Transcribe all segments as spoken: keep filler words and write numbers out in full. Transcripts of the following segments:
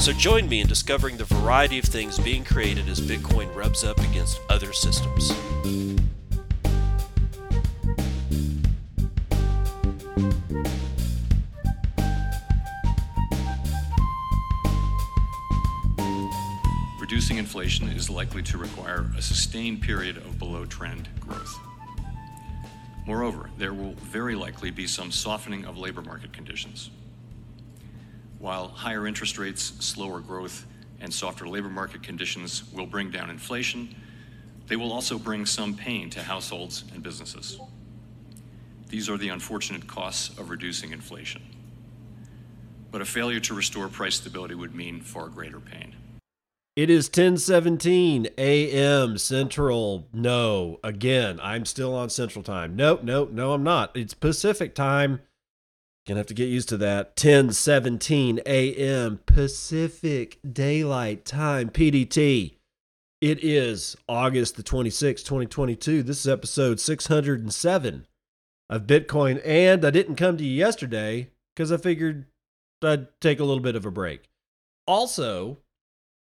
So join me in discovering the variety of things being created as Bitcoin rubs up against other systems. Reducing inflation is likely to require a sustained period of below-trend growth. Moreover, there will very likely be some softening of labor market conditions. While higher interest rates, slower growth, and softer labor market conditions will bring down inflation, they will also bring some pain to households and businesses. These are the unfortunate costs of reducing inflation. But a failure to restore price stability would mean far greater pain. It is ten seventeen a.m. Central. No, again, I'm still on Central Time. Nope, nope, no, I'm not. It's Pacific Time. Gonna have to get used to that. ten seventeen a.m. Pacific Daylight Time, P D T. It is August the twenty-sixth, twenty twenty-two. This is episode six hundred seven of Bitcoin. And I didn't come to you yesterday because I figured I'd take a little bit of a break. Also,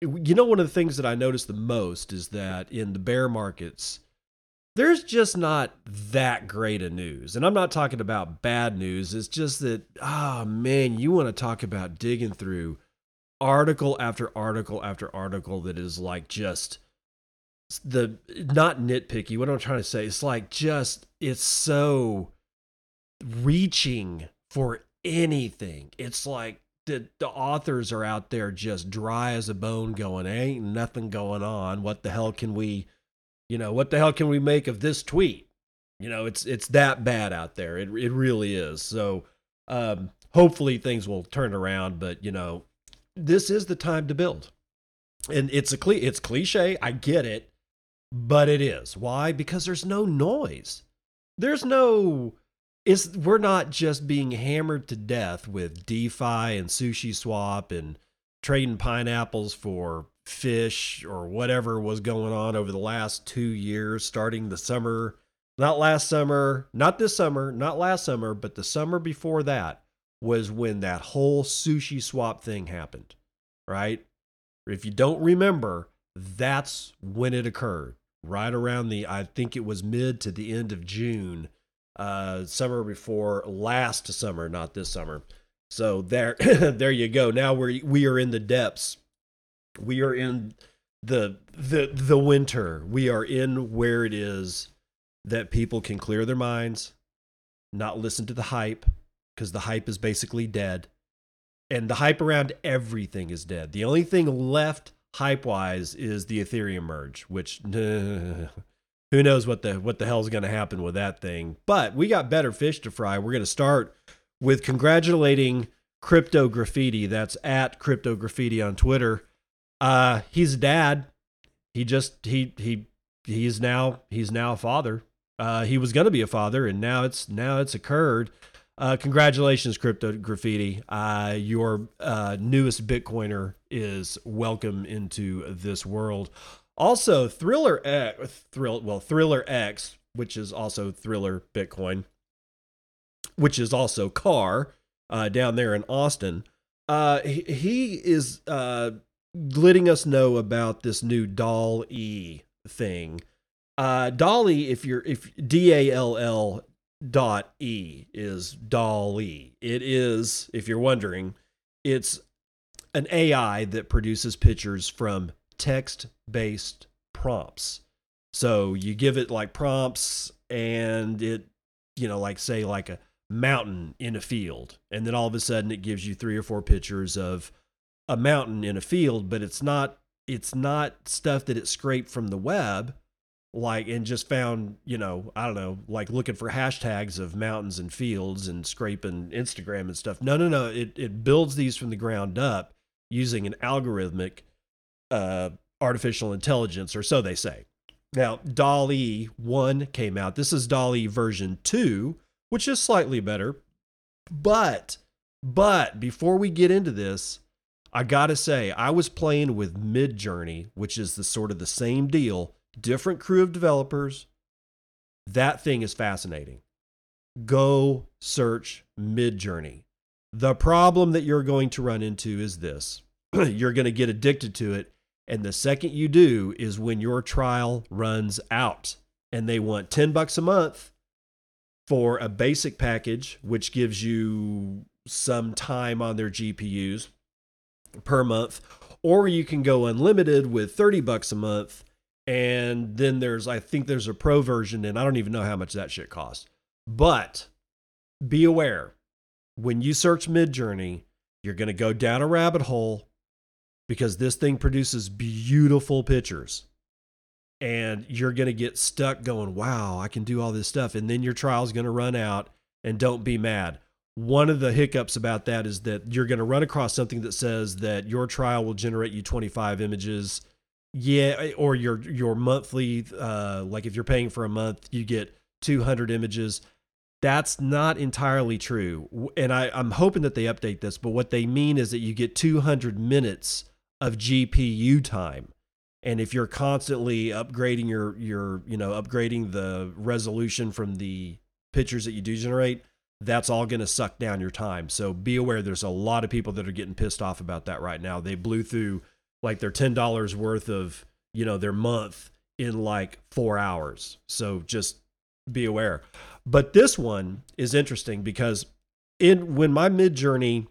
you know, one of the things that I noticed the most is that in the bear markets, there's just not that great of news. And I'm not talking about bad news. It's just that, ah, oh man, you want to talk about digging through article after article after article that is like just the, not nitpicky. What I'm trying to say, it's like just, it's so reaching for anything. It's like the, the authors are out there just dry as a bone going, ain't nothing going on. What the hell can we You know, what the hell can we make of this tweet? You know, it's it's that bad out there. It it really is. So um, hopefully things will turn around. But, you know, this is the time to build. And it's a it's cliche. I get it. But it is. Why? Because there's no noise. There's no it's we're not just being hammered to death with DeFi and SushiSwap and trading pineapples for fish or whatever was going on over the last two years, starting the summer, not last summer, not this summer, not last summer, but the summer before that was when that whole SushiSwap thing happened, right? If you don't remember, that's when it occurred, right around the, I think it was mid to the end of June, uh, summer before last summer, not this summer. So there, there you go. Now we're, we are in the depths. We are in the the the winter. We are in where it is that people can clear their minds, not listen to the hype, because the hype is basically dead. And the hype around everything is dead. The only thing left hype-wise is the Ethereum merge, which uh, who knows what the what the hell is going to happen with that thing. But we got better fish to fry. We're going to start with congratulating Crypto Graffiti. That's at Crypto Graffiti on Twitter. Uh, he's a dad. He just, he, he, he's now, he's now a father. Uh, he was going to be a father and now it's, now it's occurred. Uh, congratulations, Crypto Graffiti. Uh, your, uh, newest Bitcoiner is welcome into this world. Also Thriller X, Thrill, well, Thriller X, which is also Thriller Bitcoin, which is also Car, uh, down there in Austin. Uh, he, he is, uh, letting us know about this new DALL-E thing. Uh, DALL-E, if you're, if D A L L dot E is DALL-E. It is, if you're wondering, it's an A I that produces pictures from text-based prompts. So you give it like prompts and it, you know, like say like a mountain in a field. And then all of a sudden it gives you three or four pictures of a mountain in a field, but it's not, it's not stuff that it scraped from the web, like, and just found, you know, I don't know, like looking for hashtags of mountains and fields and scraping Instagram and stuff. No, no, no. It, it builds these from the ground up using an algorithmic, uh, artificial intelligence, or so they say. Now, DALL-E one came out. This is DALL-E version two, which is slightly better. But, but before we get into this, I gotta say, I was playing with Midjourney, which is the sort of the same deal, different crew of developers. That thing is fascinating. Go search Midjourney. The problem that you're going to run into is this. You're going to get addicted to it. And the second you do is when your trial runs out and they want ten bucks a month for a basic package, which gives you some time on their G P Us per month, or you can go unlimited with thirty bucks a month. And then there's, I think there's a pro version, and I don't even know how much that shit costs, but be aware when you search Midjourney, you're going to go down a rabbit hole because this thing produces beautiful pictures and you're going to get stuck going, wow, I can do all this stuff. And then your trial's going to run out, and don't be mad. One of the hiccups about that is that you're going to run across something that says that your trial will generate you twenty-five images. Yeah, or your your monthly, uh, like if you're paying for a month, you get two hundred images. That's not entirely true. And I, I'm hoping that they update this, but what they mean is that you get two hundred minutes of G P U time. And if you're constantly upgrading your, your you know, upgrading the resolution from the pictures that you do generate, that's all going to suck down your time. So be aware, there's a lot of people that are getting pissed off about that right now. They blew through like their ten dollars worth of, you know, their month in like four hours. So just be aware. But this one is interesting because in when my Midjourney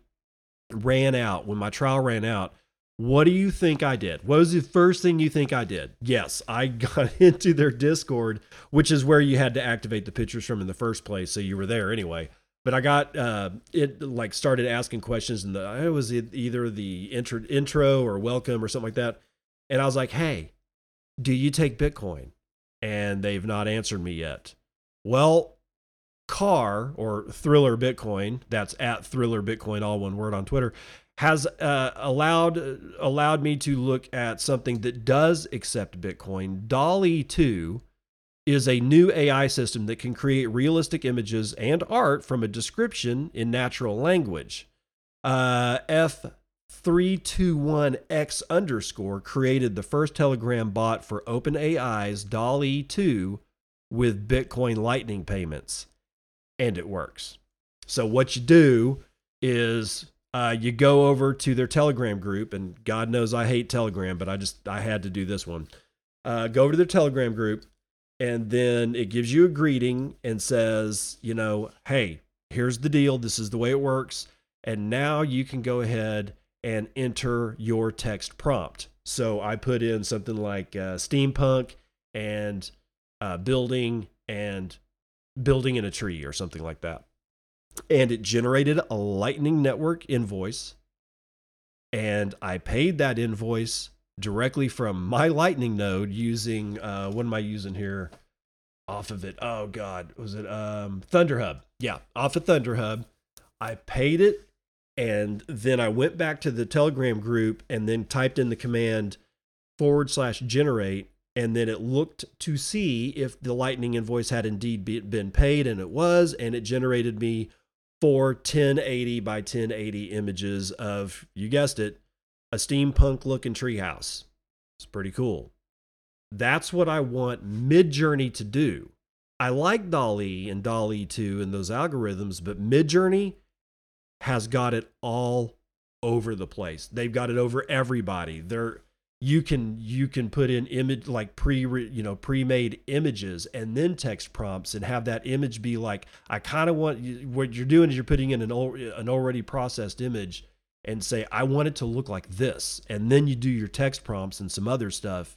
ran out, when my trial ran out, what do you think I did? What was the first thing you think I did? Yes, I got into their Discord, which is where you had to activate the pictures from in the first place. So you were there anyway. But I got uh, it like started asking questions, and it was either the intro, intro or welcome or something like that. And I was like, hey, do you take Bitcoin? And they've not answered me yet. Well, Car or Thriller Bitcoin, that's at Thriller Bitcoin, all one word on Twitter, has uh, allowed allowed me to look at something that does accept Bitcoin. DALL-E two is a new A I system that can create realistic images and art from a description in natural language. Uh, F three twenty-one X underscore created the first Telegram bot for OpenAI's DALL-E two with Bitcoin Lightning payments, and it works. So what you do is uh, you go over to their Telegram group, and God knows I hate Telegram, but I just I had to do this one. Uh, go over to their Telegram group. And then it gives you a greeting and says, you know, hey, here's the deal. This is the way it works. And now you can go ahead and enter your text prompt. So I put in something like uh, steampunk and uh, building and building in a tree or something like that. And it generated a Lightning Network invoice. And I paid that invoice directly from my Lightning node using, uh, what am I using here off of it? Oh God, was it um, Thunderhub? Yeah, off of Thunderhub. I paid it, and then I went back to the Telegram group and then typed in the command forward slash generate, and then it looked to see if the Lightning invoice had indeed be, been paid, and it was, and it generated me four ten eighty by ten eighty images of, you guessed it, a steampunk looking treehouse. It's pretty cool. That's what I want Midjourney to do. I like DALL-E and DALL-E two and those algorithms, but Midjourney has got it all over the place. They've got it over everybody. They're you can you can put in image like pre you know pre-made images and then text prompts and have that image be like, I kind of want what you're doing is you're putting in an an already processed image and say, I want it to look like this. And then you do your text prompts and some other stuff.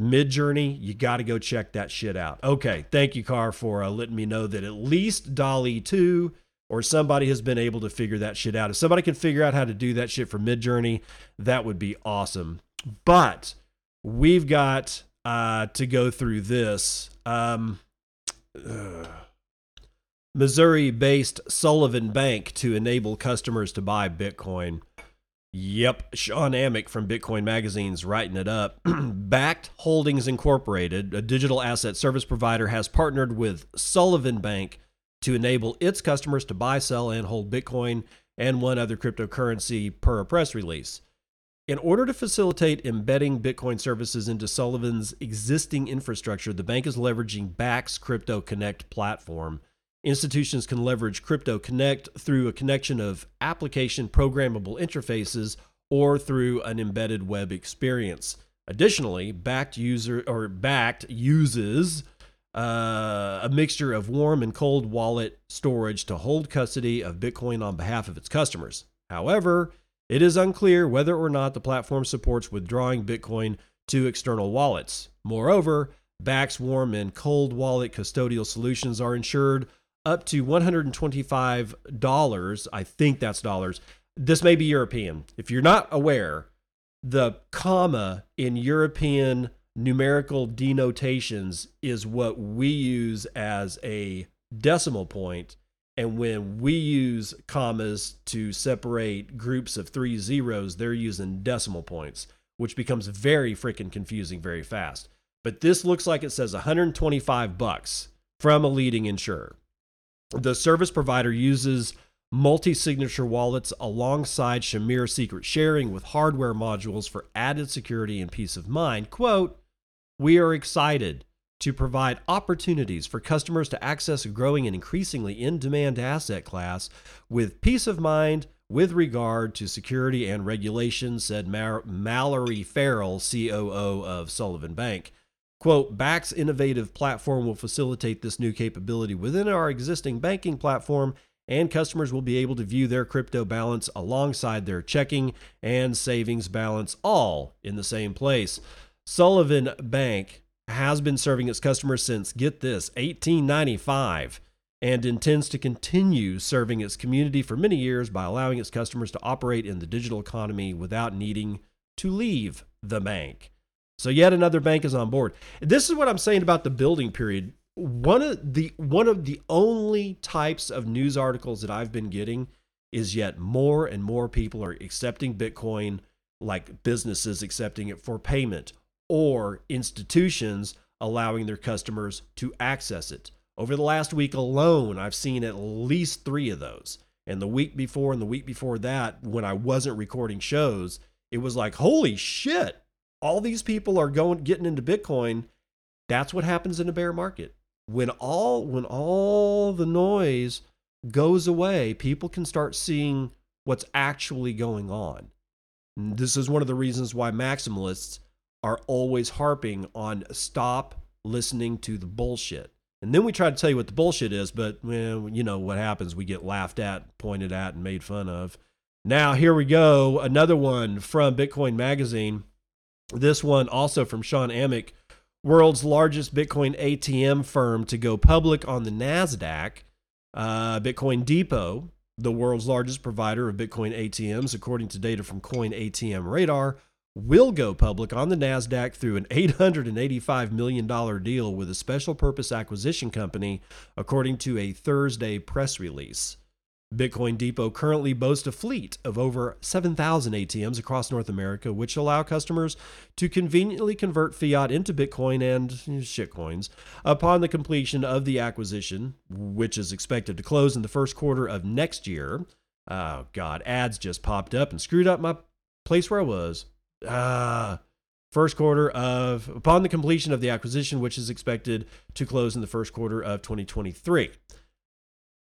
Midjourney, you got to go check that shit out. Okay, thank you, Car, for uh, letting me know that at least DALL-E two or somebody has been able to figure that shit out. If somebody can figure out how to do that shit for Midjourney, that would be awesome. But we've got uh, to go through this. Um, uh, Missouri-based Sullivan Bank to enable customers to buy Bitcoin. Yep, Sean Amick from Bitcoin Magazine's writing it up. Backed Holdings Incorporated, a digital asset service provider, has partnered with Sullivan Bank to enable its customers to buy, sell, and hold Bitcoin and one other cryptocurrency per a press release. In order to facilitate embedding Bitcoin services into Sullivan's existing infrastructure, the bank is leveraging Back's Crypto Connect platform. Institutions can leverage Crypto Connect through a connection of application programmable interfaces or through an embedded web experience. Additionally, Backed user or Backed uses uh, a mixture of warm and cold wallet storage to hold custody of Bitcoin on behalf of its customers. However, it is unclear whether or not the platform supports withdrawing Bitcoin to external wallets. Moreover, Backt's warm and cold wallet custodial solutions are insured up to one hundred twenty-five dollars, I think that's dollars. This may be European. If you're not aware, the comma in European numerical denotations is what we use as a decimal point. And when we use commas to separate groups of three zeros, they're using decimal points, which becomes very freaking confusing very fast. But this looks like it says one hundred twenty-five bucks from a leading insurer. The service provider uses multi-signature wallets alongside Shamir secret sharing with hardware modules for added security and peace of mind. Quote, "We are excited to provide opportunities for customers to access a growing and increasingly in-demand asset class with peace of mind with regard to security and regulation," said Mar- Mallory Farrell, C O O of Sullivan Bank. Quote, "Backt's innovative platform will facilitate this new capability within our existing banking platform, and customers will be able to view their crypto balance alongside their checking and savings balance, all in the same place." Sullivan Bank has been serving its customers since, get this, eighteen ninety-five, and intends to continue serving its community for many years by allowing its customers to operate in the digital economy without needing to leave the bank. So yet another bank is on board. This is what I'm saying about the building period. One of the one of the only types of news articles that I've been getting is yet more and more people are accepting Bitcoin, like businesses accepting it for payment or institutions allowing their customers to access it. Over the last week alone, I've seen at least three of those. And the week before and the week before that, when I wasn't recording shows, it was like, holy shit. All these people are going, getting into Bitcoin. That's what happens in a bear market. When all, when all the noise goes away, people can start seeing what's actually going on. And this is one of the reasons why maximalists are always harping on stop listening to the bullshit. And then we try to tell you what the bullshit is, but well, you know what happens. We get laughed at, pointed at, and made fun of. Now, here we go. Another one from Bitcoin Magazine. This one also from Sean Amick, world's largest Bitcoin A T M firm to go public on the NASDAQ. Uh, Bitcoin Depot, the world's largest provider of Bitcoin A T Ms, according to data from Coin A T M Radar, will go public on the NASDAQ through an eight hundred eighty-five million dollars deal with a special purpose acquisition company, according to a Thursday press release. Bitcoin Depot currently boasts a fleet of over seven thousand A T Ms across North America, which allow customers to conveniently convert fiat into Bitcoin and shitcoins. Upon the completion of the acquisition, which is expected to close in the first quarter of next year, oh God, ads just popped up and screwed up my place where I was. Uh, first quarter of, upon the completion of the acquisition, which is expected to close in the first quarter of twenty twenty-three.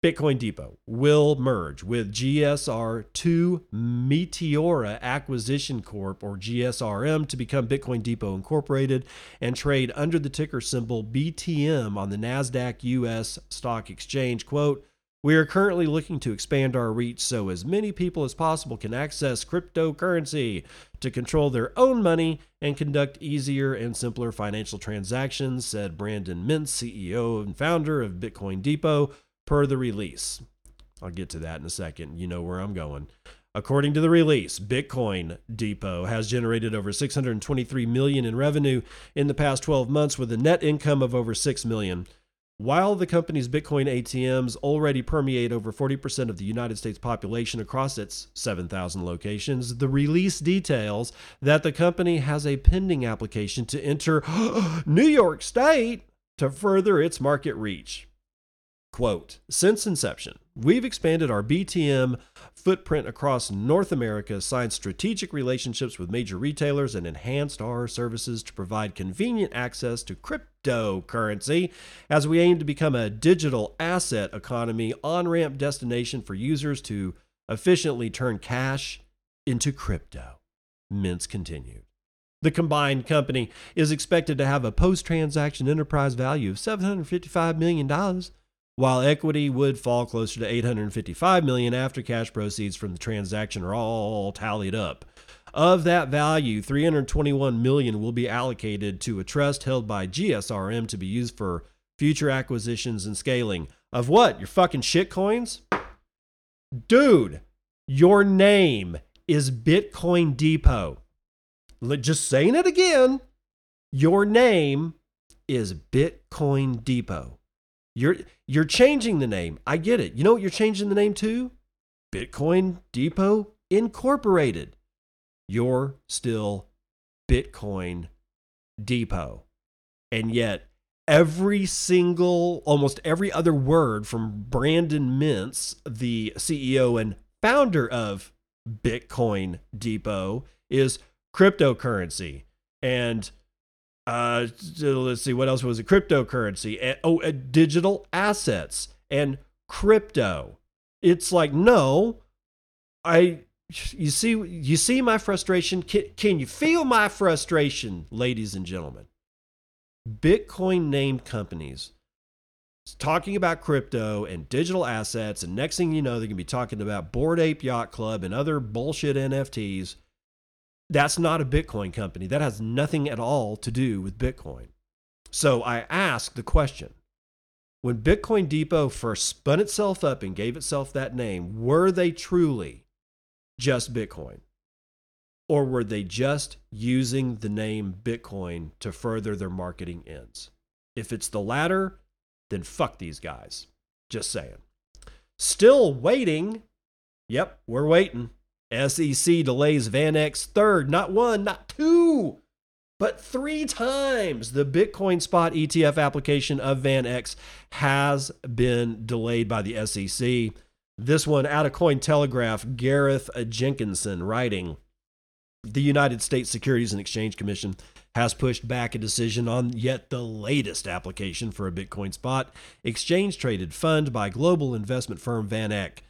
Bitcoin Depot will merge with G S R two Meteora Acquisition Corp, or G S R M, to become Bitcoin Depot Incorporated and trade under the ticker symbol B T M on the NASDAQ U S Stock Exchange. Quote, "We are currently looking to expand our reach so as many people as possible can access cryptocurrency to control their own money and conduct easier and simpler financial transactions," said Brandon Mintz, C E O and founder of Bitcoin Depot, per the release. I'll get to that in a second. You know where I'm going. According to the release, Bitcoin Depot has generated over six hundred twenty-three million dollars in revenue in the past twelve months with a net income of over six million dollars. While the company's Bitcoin A T Ms already permeate over forty percent of the United States population across its seven thousand locations, the release details that the company has a pending application to enter New York State to further its market reach. Quote, since inception, we've expanded our B T M footprint across North America, signed strategic relationships with major retailers, and enhanced our services to provide convenient access to cryptocurrency as we aim to become a digital asset economy on-ramp destination for users to efficiently turn cash into crypto. Mintz continued. The combined company is expected to have a post-transaction enterprise value of seven hundred fifty-five million dollars. While equity would fall closer to eight hundred fifty-five million dollars after cash proceeds from the transaction are all tallied up. Of that value, three hundred twenty-one million dollars will be allocated to a trust held by G S R M to be used for future acquisitions and scaling. Of what? Your fucking shitcoins? Dude, your name is Bitcoin Depot. Just saying it again. Your name is Bitcoin Depot. You're you're changing the name. I get it. You know what you're changing the name to? Bitcoin Depot Incorporated. You're still Bitcoin Depot. And yet every single, almost every other word from Brandon Mintz, the C E O and founder of Bitcoin Depot, is cryptocurrency. And Uh, let's see, what else was it? Cryptocurrency. And, oh, uh, digital assets and crypto. It's like, no, I, you see, you see my frustration. Can, can you feel my frustration, ladies and gentlemen? Bitcoin named companies talking about crypto and digital assets. And next thing you know, they're going to be talking about Bored Ape Yacht Club and other bullshit N F Ts. That's not a Bitcoin company. That has nothing at all to do with Bitcoin. So I ask the question, when Bitcoin Depot first spun itself up and gave itself that name, were they truly just Bitcoin? Or were they just using the name Bitcoin to further their marketing ends? If it's the latter, then fuck these guys. Just saying. Still waiting. Yep, we're waiting. S E C delays VanEck's third, not one, not two, but three times. The Bitcoin spot E T F application of VanEck has been delayed by the S E C. This one out of Cointelegraph, Gareth Jenkinson writing, the United States Securities and Exchange Commission has pushed back a decision on yet the latest application for a Bitcoin spot exchange-traded fund by global investment firm VanEck.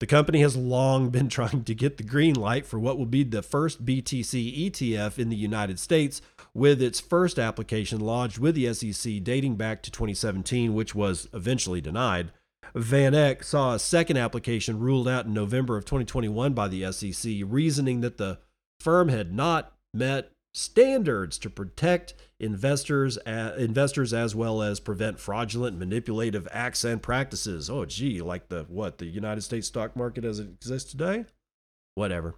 The company has long been trying to get the green light for what will be the first B T C E T F in the United States, with its first application lodged with the S E C dating back to twenty seventeen, which was eventually denied. VanEck saw a second application ruled out in November of twenty twenty-one by the S E C, reasoning that the firm had not met standards to protect investors, uh, investors as well as prevent fraudulent, manipulative acts and practices. Oh, gee, like the what, the United States stock market as it exists today? Whatever.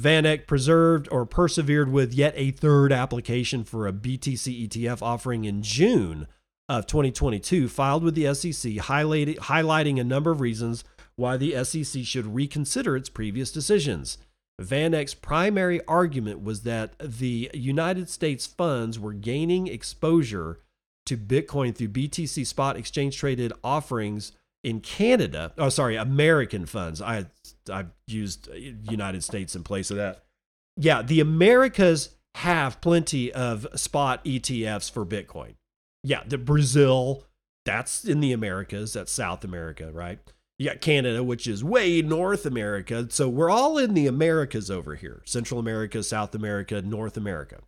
VanEck preserved or persevered with yet a third application for a B T C E T F offering in June of twenty twenty-two, filed with the S E C, highlighting, highlighting a number of reasons why the S E C should reconsider its previous decisions. VanEck's primary argument was that the United States funds were gaining exposure to Bitcoin through B T C spot exchange-traded offerings in Canada. Oh, sorry, American funds. I I've used United States in place of that. Yeah, the Americas have plenty of spot E T Fs for Bitcoin. Yeah, the Brazil, that's in the Americas. That's South America, right? You got Canada, which is way North America. So we're all in the Americas over here. Central America, South America, North America.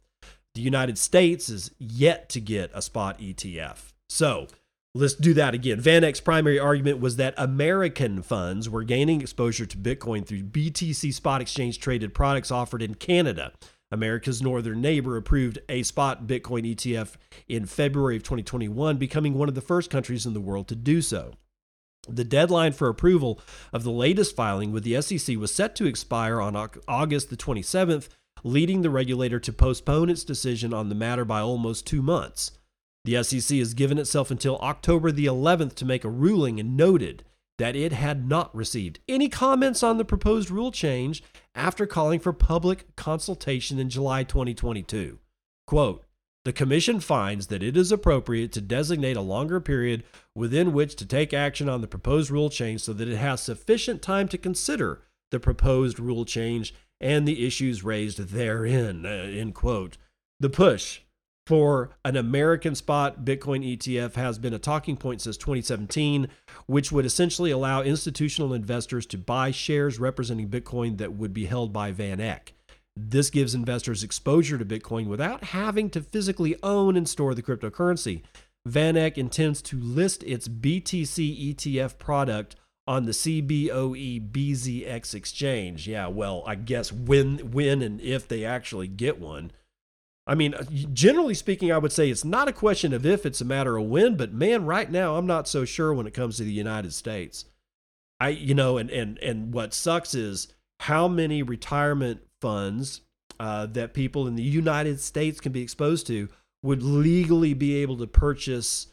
The United States is yet to get a spot E T F. So let's do that again. VanEck's primary argument was that American funds were gaining exposure to Bitcoin through B T C spot exchange traded products offered in Canada. America's northern neighbor approved a spot Bitcoin E T F in February of twenty twenty-one, becoming one of the first countries in the world to do so. The deadline for approval of the latest filing with the S E C was set to expire on August the twenty-seventh, leading the regulator to postpone its decision on the matter by almost two months. The S E C has given itself until October the eleventh to make a ruling and noted that it had not received any comments on the proposed rule change after calling for public consultation in July twenty twenty-two. Quote, "The Commission finds that it is appropriate to designate a longer period within which to take action on the proposed rule change so that it has sufficient time to consider the proposed rule change and the issues raised therein," uh, end quote. The push for an American spot Bitcoin E T F has been a talking point since twenty seventeen, which would essentially allow institutional investors to buy shares representing Bitcoin that would be held by VanEck. This gives investors exposure to Bitcoin without having to physically own and store the cryptocurrency. VanEck intends to list its B T C E T F product on the C B O E B Z X exchange. Yeah, well, I guess when, when and if they actually get one. I mean, generally speaking, I would say it's not a question of if, it's a matter of when, but man, right now, I'm not so sure when it comes to the United States. I, you know, and, and, and what sucks is how many retirement funds uh, that people in the United States can be exposed to would legally be able to purchase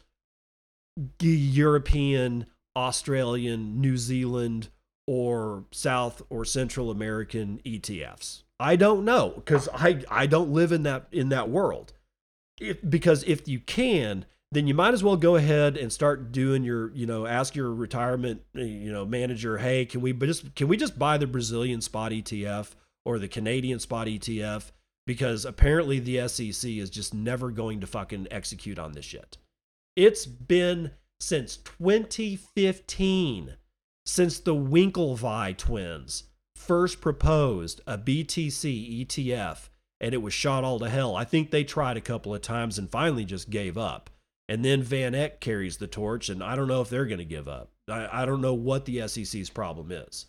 European, Australian, New Zealand, or South or Central American E T Fs. I don't know, because I, I don't live in that in that world. If, because if you can, then you might as well go ahead and start doing your, you know, ask your retirement, you know, manager, hey, can we just can we just buy the Brazilian spot E T F or the Canadian spot E T F? Because apparently the S E C is just never going to fucking execute on this shit. It's been since twenty fifteen, since the Winklevi twins first proposed a B T C E T F, and it was shot all to hell. I think they tried a couple of times and finally just gave up. And then VanEck carries the torch, and I don't know if they're going to give up. I, I don't know what the S E C's problem is.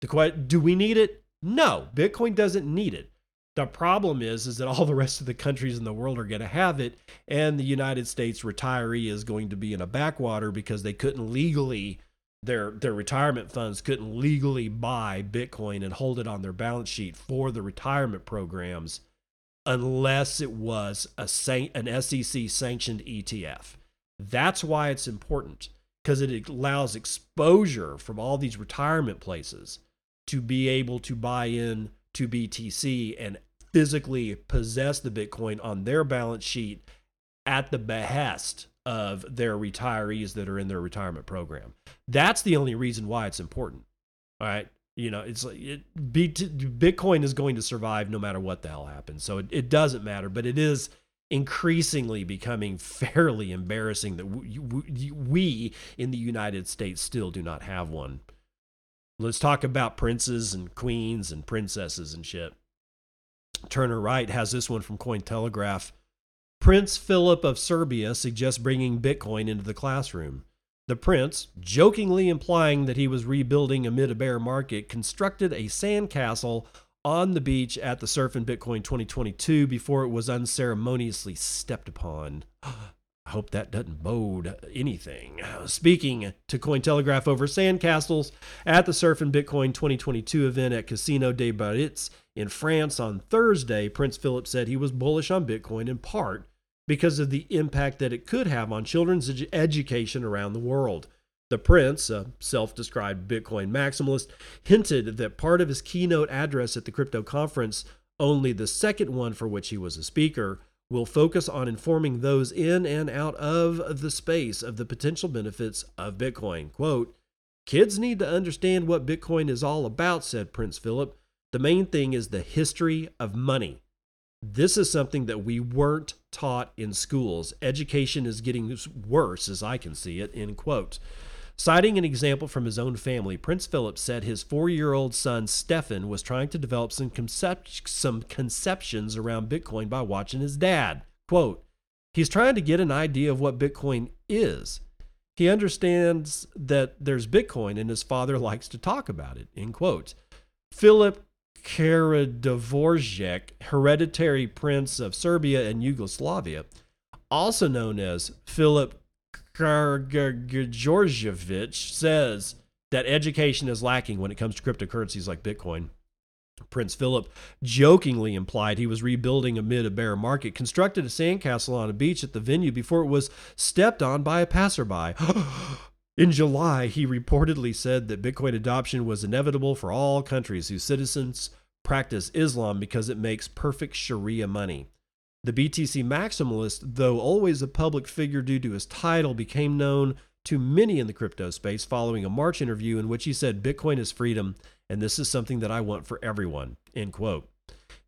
The question, do we need it? No, Bitcoin doesn't need it. The problem is, is that all the rest of the countries in the world are going to have it, and the United States retiree is going to be in a backwater because they couldn't legally Their, their retirement funds couldn't legally buy Bitcoin and hold it on their balance sheet for the retirement programs unless it was a san- an S E C-sanctioned E T F. That's why it's important, because it allows exposure from all these retirement places to be able to buy in to B T C and physically possess the Bitcoin on their balance sheet at the behest of their retirees that are in their retirement program. That's the only reason why it's important. All right. You know, it's like it, Bitcoin is going to survive no matter what the hell happens. So it, it doesn't matter, but it is increasingly becoming fairly embarrassing that we, we, we in the United States still do not have one. Let's talk about princes and queens and princesses and shit. Turner Wright has this one from Cointelegraph. Prince Philip of Serbia suggests bringing Bitcoin into the classroom. The prince, jokingly implying that he was rebuilding amid a bear market, constructed a sandcastle on the beach at the Surf and Bitcoin twenty twenty-two before it was unceremoniously stepped upon. I hope that doesn't bode anything. Speaking to Cointelegraph over sandcastles at the Surf and Bitcoin twenty twenty-two event at Casino de Biarritz in France on Thursday, Prince Philip said he was bullish on Bitcoin in part because of the impact that it could have on children's edu- education around the world. The prince, a self-described Bitcoin maximalist, hinted that part of his keynote address at the crypto conference, only the second one for which he was a speaker, will focus on informing those in and out of the space of the potential benefits of Bitcoin. Quote, "Kids need to understand what Bitcoin is all about," said Prince Philip. "The main thing is the history of money. This is something that we weren't taught in schools. Education is getting worse as I can see it," end quote. Citing an example from his own family, Prince Philip said his four-year-old son, Stefan, was trying to develop some, concep- some conceptions around Bitcoin by watching his dad. Quote, "He's trying to get an idea of what Bitcoin is. He understands that there's Bitcoin and his father likes to talk about it," end quote. Philip Karađorđević, hereditary prince of Serbia and Yugoslavia, also known as Philip Karađorđević, says that education is lacking when it comes to cryptocurrencies like Bitcoin. Prince Philip jokingly implied he was rebuilding amid a bear market, constructed a sandcastle on a beach at the venue before it was stepped on by a passerby. In July, he reportedly said that Bitcoin adoption was inevitable for all countries whose citizens practice Islam because it makes perfect Sharia money. The B T C maximalist, though always a public figure due to his title, became known to many in the crypto space following a March interview in which he said, "Bitcoin is freedom, and this is something that I want for everyone," end quote.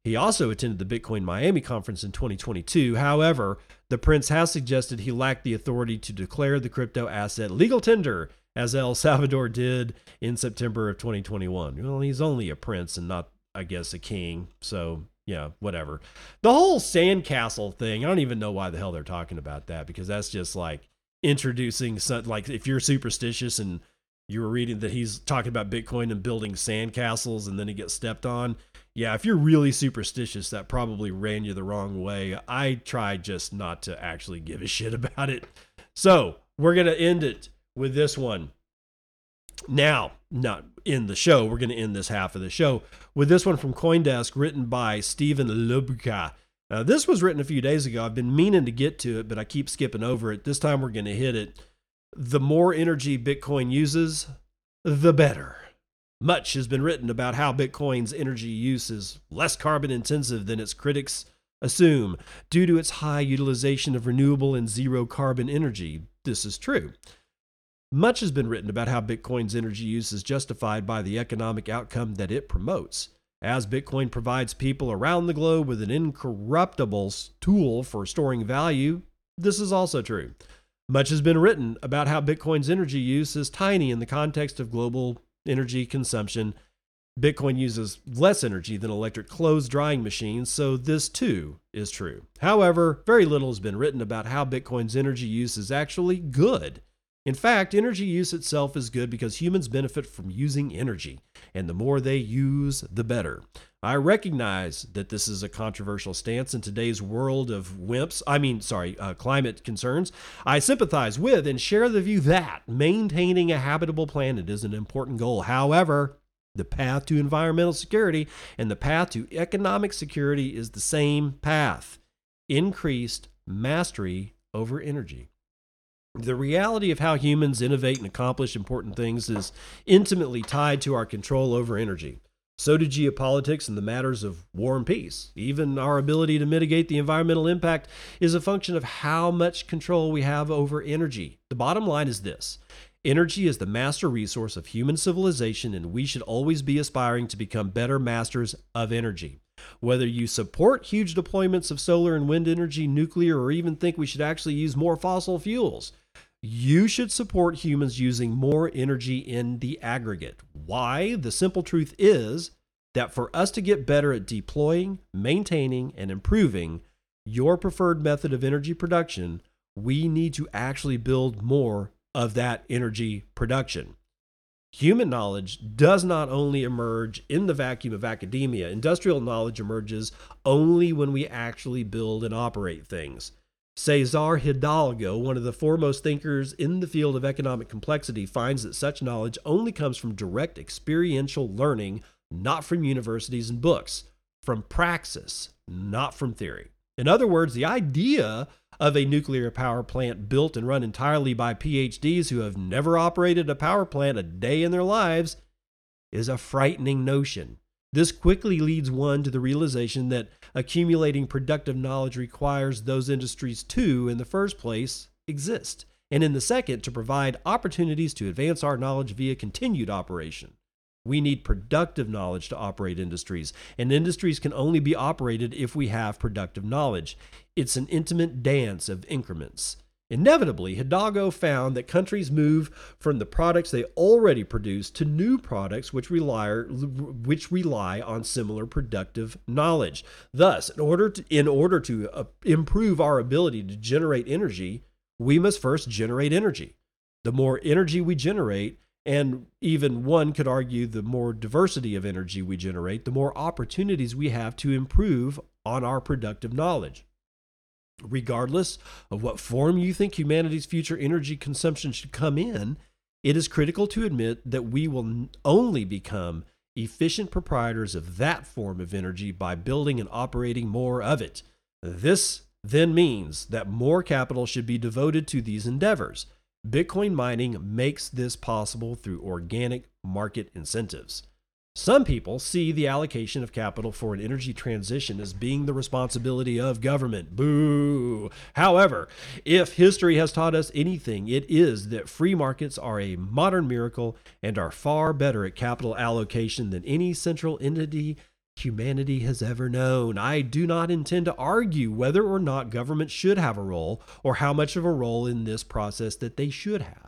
He also attended the Bitcoin Miami conference in twenty twenty-two. However, the prince has suggested he lacked the authority to declare the crypto asset legal tender, as El Salvador did in September of twenty twenty-one. Well, he's only a prince and not, I guess, a king. So, yeah, whatever. The whole sandcastle thing, I don't even know why the hell they're talking about that, because that's just like introducing something. Like, if you're superstitious and you were reading that he's talking about Bitcoin and building sandcastles and then he gets stepped on. Yeah, if you're really superstitious, that probably ran you the wrong way. I try just not to actually give a shit about it. So we're going to end it with this one. Now, not in the show, we're going to end this half of the show with this one from CoinDesk, written by Stephen Lubka. Uh, this was written a few days ago. I've been meaning to get to it, but I keep skipping over it. This time we're going to hit it. The more energy Bitcoin uses, the better. Much has been written about how Bitcoin's energy use is less carbon intensive than its critics assume due to its high utilization of renewable and zero carbon energy. This is true. Much has been written about how Bitcoin's energy use is justified by the economic outcome that it promotes, as Bitcoin provides people around the globe with an incorruptible tool for storing value. This is also true. Much has been written about how Bitcoin's energy use is tiny in the context of global energy consumption. Bitcoin uses less energy than electric clothes drying machines, so this too is true. However, very little has been written about how Bitcoin's energy use is actually good. In fact, energy use itself is good because humans benefit from using energy, and the more they use, the better. I recognize that this is a controversial stance in today's world of wimps, I mean, sorry, uh, climate concerns. I sympathize with and share the view that maintaining a habitable planet is an important goal. However, the path to environmental security and the path to economic security is the same path: increased mastery over energy. The reality of how humans innovate and accomplish important things is intimately tied to our control over energy. So do geopolitics and the matters of war and peace. Even our ability to mitigate the environmental impact is a function of how much control we have over energy. The bottom line is this: energy is the master resource of human civilization, and we should always be aspiring to become better masters of energy. Whether you support huge deployments of solar and wind energy, nuclear, or even think we should actually use more fossil fuels, you should support humans using more energy in the aggregate. Why? The simple truth is that for us to get better at deploying, maintaining, and improving your preferred method of energy production, we need to actually build more of that energy production. Human knowledge does not only emerge in the vacuum of academia. Industrial knowledge emerges only when we actually build and operate things. Cesar Hidalgo, one of the foremost thinkers in the field of economic complexity, finds that such knowledge only comes from direct experiential learning, not from universities and books, from praxis, not from theory. In other words, the idea of a nuclear power plant built and run entirely by PhDs who have never operated a power plant a day in their lives is a frightening notion. This quickly leads one to the realization that accumulating productive knowledge requires those industries to, in the first place, exist, and in the second, to provide opportunities to advance our knowledge via continued operation. We need productive knowledge to operate industries, and industries can only be operated if we have productive knowledge. It's an intimate dance of increments. Inevitably, Hidalgo found that countries move from the products they already produce to new products which rely, which rely on similar productive knowledge. Thus, in order to, in order to uh, improve our ability to generate energy, we must first generate energy. The more energy we generate, and even one could argue the more diversity of energy we generate, the more opportunities we have to improve on our productive knowledge. Regardless of what form you think humanity's future energy consumption should come in, it is critical to admit that we will only become efficient proprietors of that form of energy by building and operating more of it. This then means that more capital should be devoted to these endeavors. Bitcoin mining makes this possible through organic market incentives. Some people see the allocation of capital for an energy transition as being the responsibility of government. Boo! However, if history has taught us anything, it is that free markets are a modern miracle and are far better at capital allocation than any central entity humanity has ever known. I do not intend to argue whether or not government should have a role or how much of a role in this process that they should have.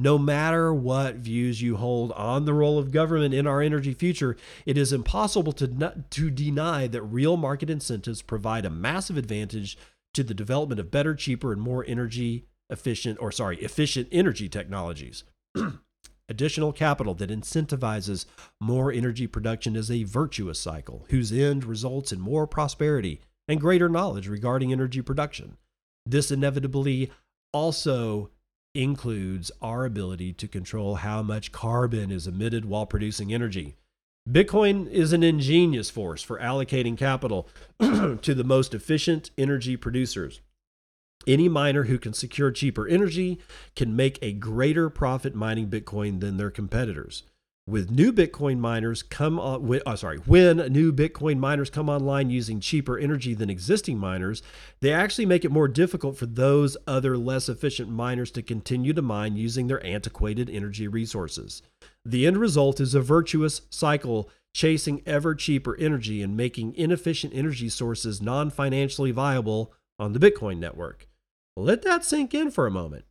No matter what views you hold on the role of government in our energy future, it is impossible to not, to deny that real market incentives provide a massive advantage to the development of better, cheaper, and more energy efficient, or sorry, efficient energy technologies. Additional capital that incentivizes more energy production is a virtuous cycle whose end results in more prosperity and greater knowledge regarding energy production. This inevitably also includes our ability to control how much carbon is emitted while producing energy. Bitcoin is an ingenious force for allocating capital to the most efficient energy producers. Any miner who can secure cheaper energy can make a greater profit mining Bitcoin than their competitors. With new Bitcoin miners come on, with, oh, sorry, when new Bitcoin miners come online using cheaper energy than existing miners, they actually make it more difficult for those other less efficient miners to continue to mine using their antiquated energy resources. The end result is a virtuous cycle chasing ever cheaper energy and making inefficient energy sources non-financially viable on the Bitcoin network. Let that sink in for a moment.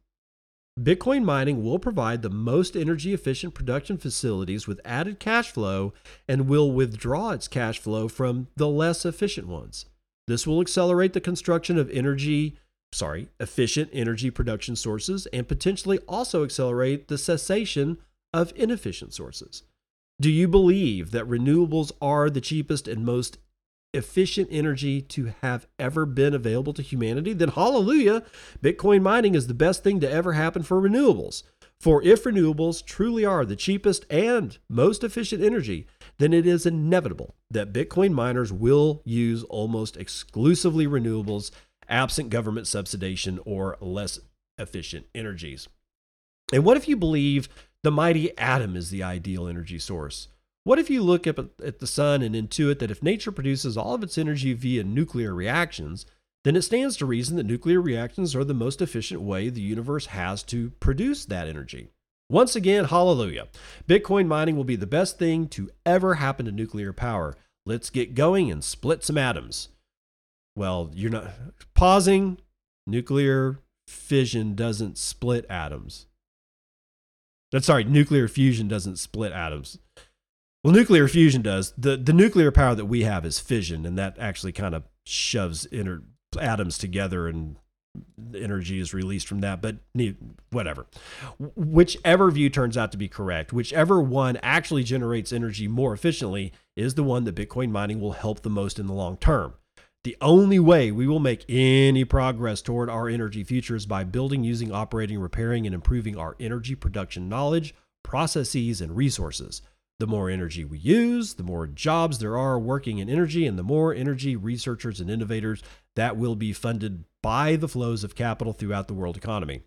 Bitcoin mining will provide the most energy-efficient production facilities with added cash flow and will withdraw its cash flow from the less efficient ones. This will accelerate the construction of energy, sorry, efficient energy production sources and potentially also accelerate the cessation of inefficient sources. Do you believe that renewables are the cheapest and most efficient energy to have ever been available to humanity? Then hallelujah, Bitcoin mining is the best thing to ever happen for renewables. For if renewables truly are the cheapest and most efficient energy, then it is inevitable that Bitcoin miners will use almost exclusively renewables, absent government subsidization or less efficient energies. And what if you believe the mighty atom is the ideal energy source? What if you look up at the sun and intuit that if nature produces all of its energy via nuclear reactions, then it stands to reason that nuclear reactions are the most efficient way the universe has to produce that energy. Once again, hallelujah. Bitcoin mining will be the best thing to ever happen to nuclear power. Let's get going and split some atoms. Well, you're not pausing. Nuclear fission doesn't split atoms. That's sorry, nuclear fusion doesn't split atoms. Well, nuclear fusion does. The the nuclear power that we have is fission, and that actually kind of shoves inner atoms together and the energy is released from that, but whatever. Whichever view turns out to be correct, whichever one actually generates energy more efficiently is the one that Bitcoin mining will help the most in the long term. The only way we will make any progress toward our energy future is by building, using, operating, repairing, and improving our energy production knowledge, processes, and resources. The more energy we use, the more jobs there are working in energy, and the more energy researchers and innovators that will be funded by the flows of capital throughout the world economy.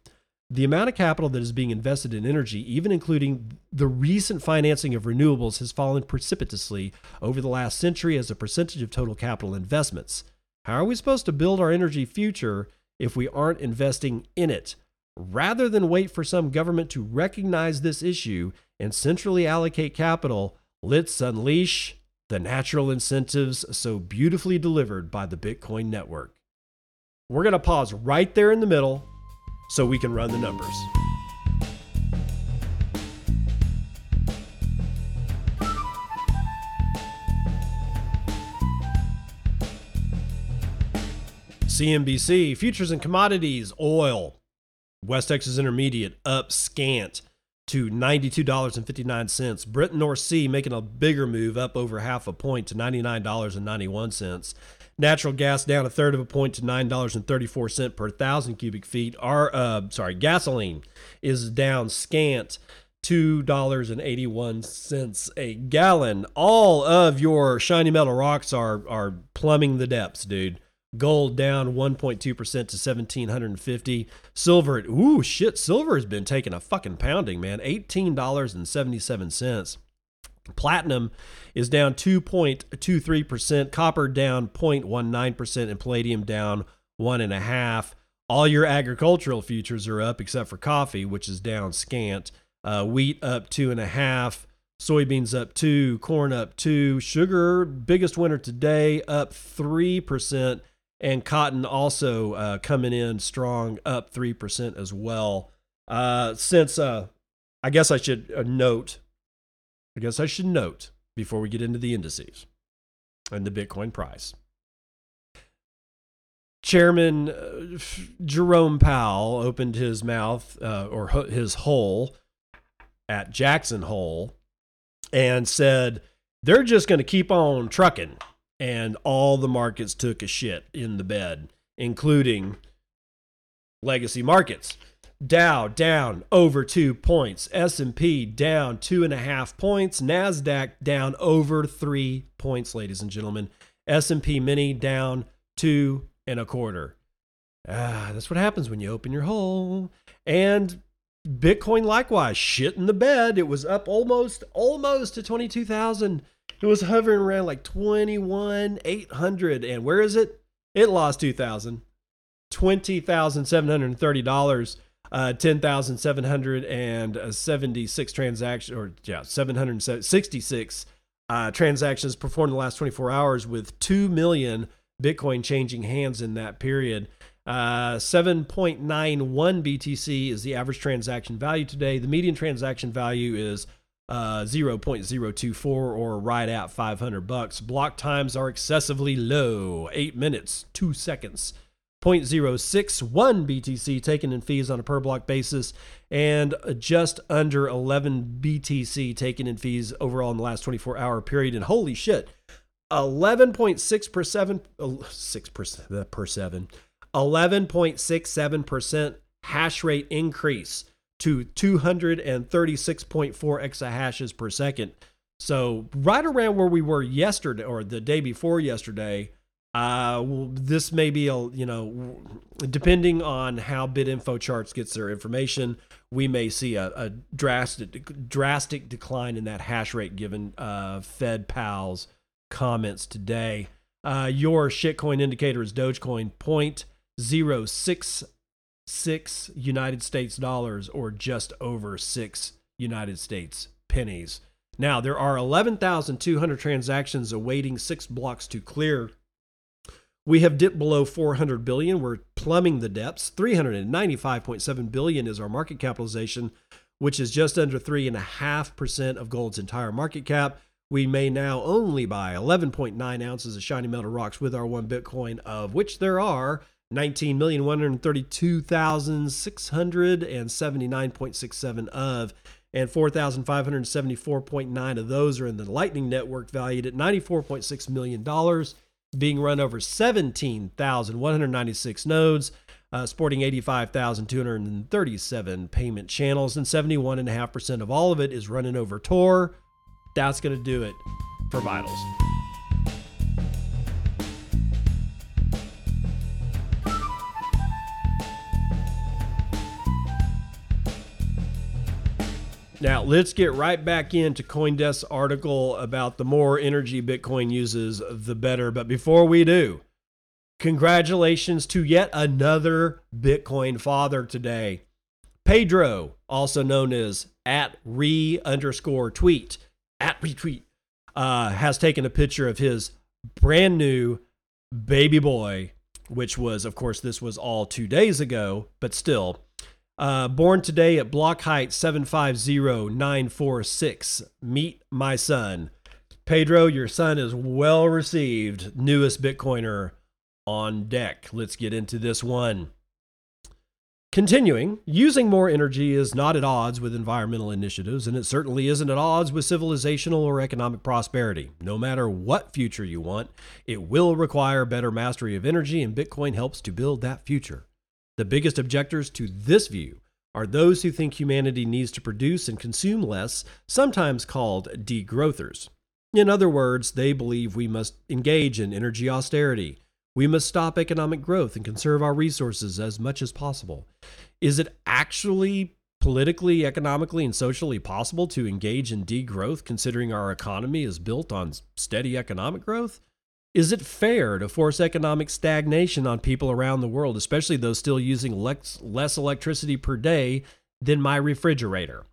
The amount of capital that is being invested in energy, even including the recent financing of renewables, has fallen precipitously over the last century as a percentage of total capital investments. How are we supposed to build our energy future if we aren't investing in it? Rather than wait for some government to recognize this issue and centrally allocate capital, let's unleash the natural incentives so beautifully delivered by the Bitcoin network. We're going to pause right there in the middle so we can run the numbers. C N B C, futures and commodities, oil. West Texas Intermediate up scant to ninety-two dollars and fifty-nine cents. Brent North Sea making a bigger move up over half a point to ninety-nine dollars and ninety-one cents. Natural gas down a third of a point to nine dollars and thirty-four cents per thousand cubic feet. Our, uh, sorry, gasoline is down scant two dollars and eighty-one cents a gallon. All of your shiny metal rocks are are plumbing the depths, dude. Gold down one point two percent to one thousand seven hundred fifty. Silver, ooh, shit, silver has been taking a fucking pounding, man. eighteen dollars and seventy-seven cents. Platinum is down two point two three percent. Copper down zero point one nine percent. And palladium down one point five percent. All your agricultural futures are up except for coffee, which is down scant. Uh, wheat up two and a half, soybeans up two, corn up two, sugar, biggest winner today, up three percent, and cotton also uh, coming in strong, up three percent as well. Uh, since, uh, I guess I should uh, note, I guess I should note before we get into the indices and the Bitcoin price. Chairman uh, Jerome Powell opened his mouth uh, or his hole at Jackson Hole and said, they're just going to keep on trucking. And all the markets took a shit in the bed, including legacy markets. Dow down over two points. S and P down two and a half points. NASDAQ down over three points, ladies and gentlemen. S and P Mini down two and a quarter. Ah, that's what happens when you open your hole. And Bitcoin likewise, shit in the bed. It was up almost, almost to twenty-two thousand. It was hovering around like twenty-one thousand eight hundred. And where is it? It lost two thousand, twenty thousand seven hundred thirty dollars, uh, ten thousand seven hundred seventy-six transactions, or yeah, seven hundred sixty-six uh, transactions performed in the last twenty-four hours, with two million Bitcoin changing hands in that period. Uh, seven point nine one B T C is the average transaction value today. The median transaction value is uh, zero point zero two four, or right at five hundred bucks. Block times are excessively low, eight minutes, two seconds. zero point zero six one B T C taken in fees on a per block basis, and just under eleven B T C taken in fees overall in the last twenty-four hour period. And holy shit, eleven point six per seven, six percent per seven. eleven point six seven percent hash rate increase to two hundred thirty-six point four exahashes per second. So right around where we were yesterday, or the day before yesterday, uh, this may be, a, you know, depending on how BitInfo Charts gets their information, we may see a, a drastic, drastic decline in that hash rate given uh, Fed Powell's comments today. Uh, your shitcoin indicator is Dogecoin, point zero six six United States dollars, or just over six United States pennies. Now, there are eleven thousand two hundred transactions awaiting six blocks to clear. We have dipped below four hundred billion. We're plumbing the depths. three hundred ninety-five point seven billion is our market capitalization, which is just under three and a half percent of gold's entire market cap. We may now only buy eleven point nine ounces of shiny metal rocks with our one Bitcoin, of which there are nineteen million one hundred thirty-two thousand six hundred seventy-nine point six seven of, and four thousand five hundred seventy-four point nine of those are in the Lightning Network, valued at ninety-four point six million dollars, being run over seventeen thousand one hundred ninety-six nodes, uh, sporting eighty-five thousand two hundred thirty-seven payment channels, and seventy-one point five percent of all of it is running over Tor. That's going to do it for Vitals. Now, let's get right back into CoinDesk's article about the more energy Bitcoin uses, the better. But before we do, congratulations to yet another Bitcoin father today. Pedro, also known as at re underscore tweet, at retweet, uh, has taken a picture of his brand new baby boy, which was, of course, this was all two days ago, but still, uh, born today at block height seven five zero nine four six. Meet my son. Pedro, your son is well received. Newest Bitcoiner on deck. Let's get into this one. Continuing, using more energy is not at odds with environmental initiatives, and it certainly isn't at odds with civilizational or economic prosperity. No matter what future you want, it will require better mastery of energy, and Bitcoin helps to build that future. The biggest objectors to this view are those who think humanity needs to produce and consume less, sometimes called degrowthers. In other words, they believe we must engage in energy austerity. We must stop economic growth and conserve our resources as much as possible. Is it actually politically, economically, and socially possible to engage in degrowth considering our economy is built on steady economic growth? Is it fair to force economic stagnation on people around the world, especially those still using less, less electricity per day than my refrigerator?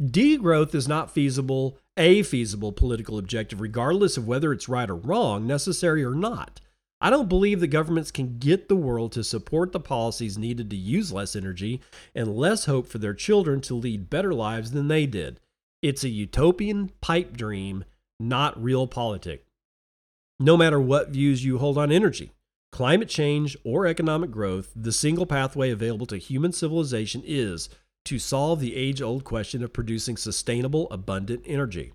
Degrowth is not feasible, a feasible political objective, regardless of whether it's right or wrong, necessary or not. I don't believe the governments can get the world to support the policies needed to use less energy and less hope for their children to lead better lives than they did. It's a utopian pipe dream, not real politics. No matter what views you hold on energy, climate change, or economic growth, the single pathway available to human civilization is to solve the age-old question of producing sustainable, abundant energy.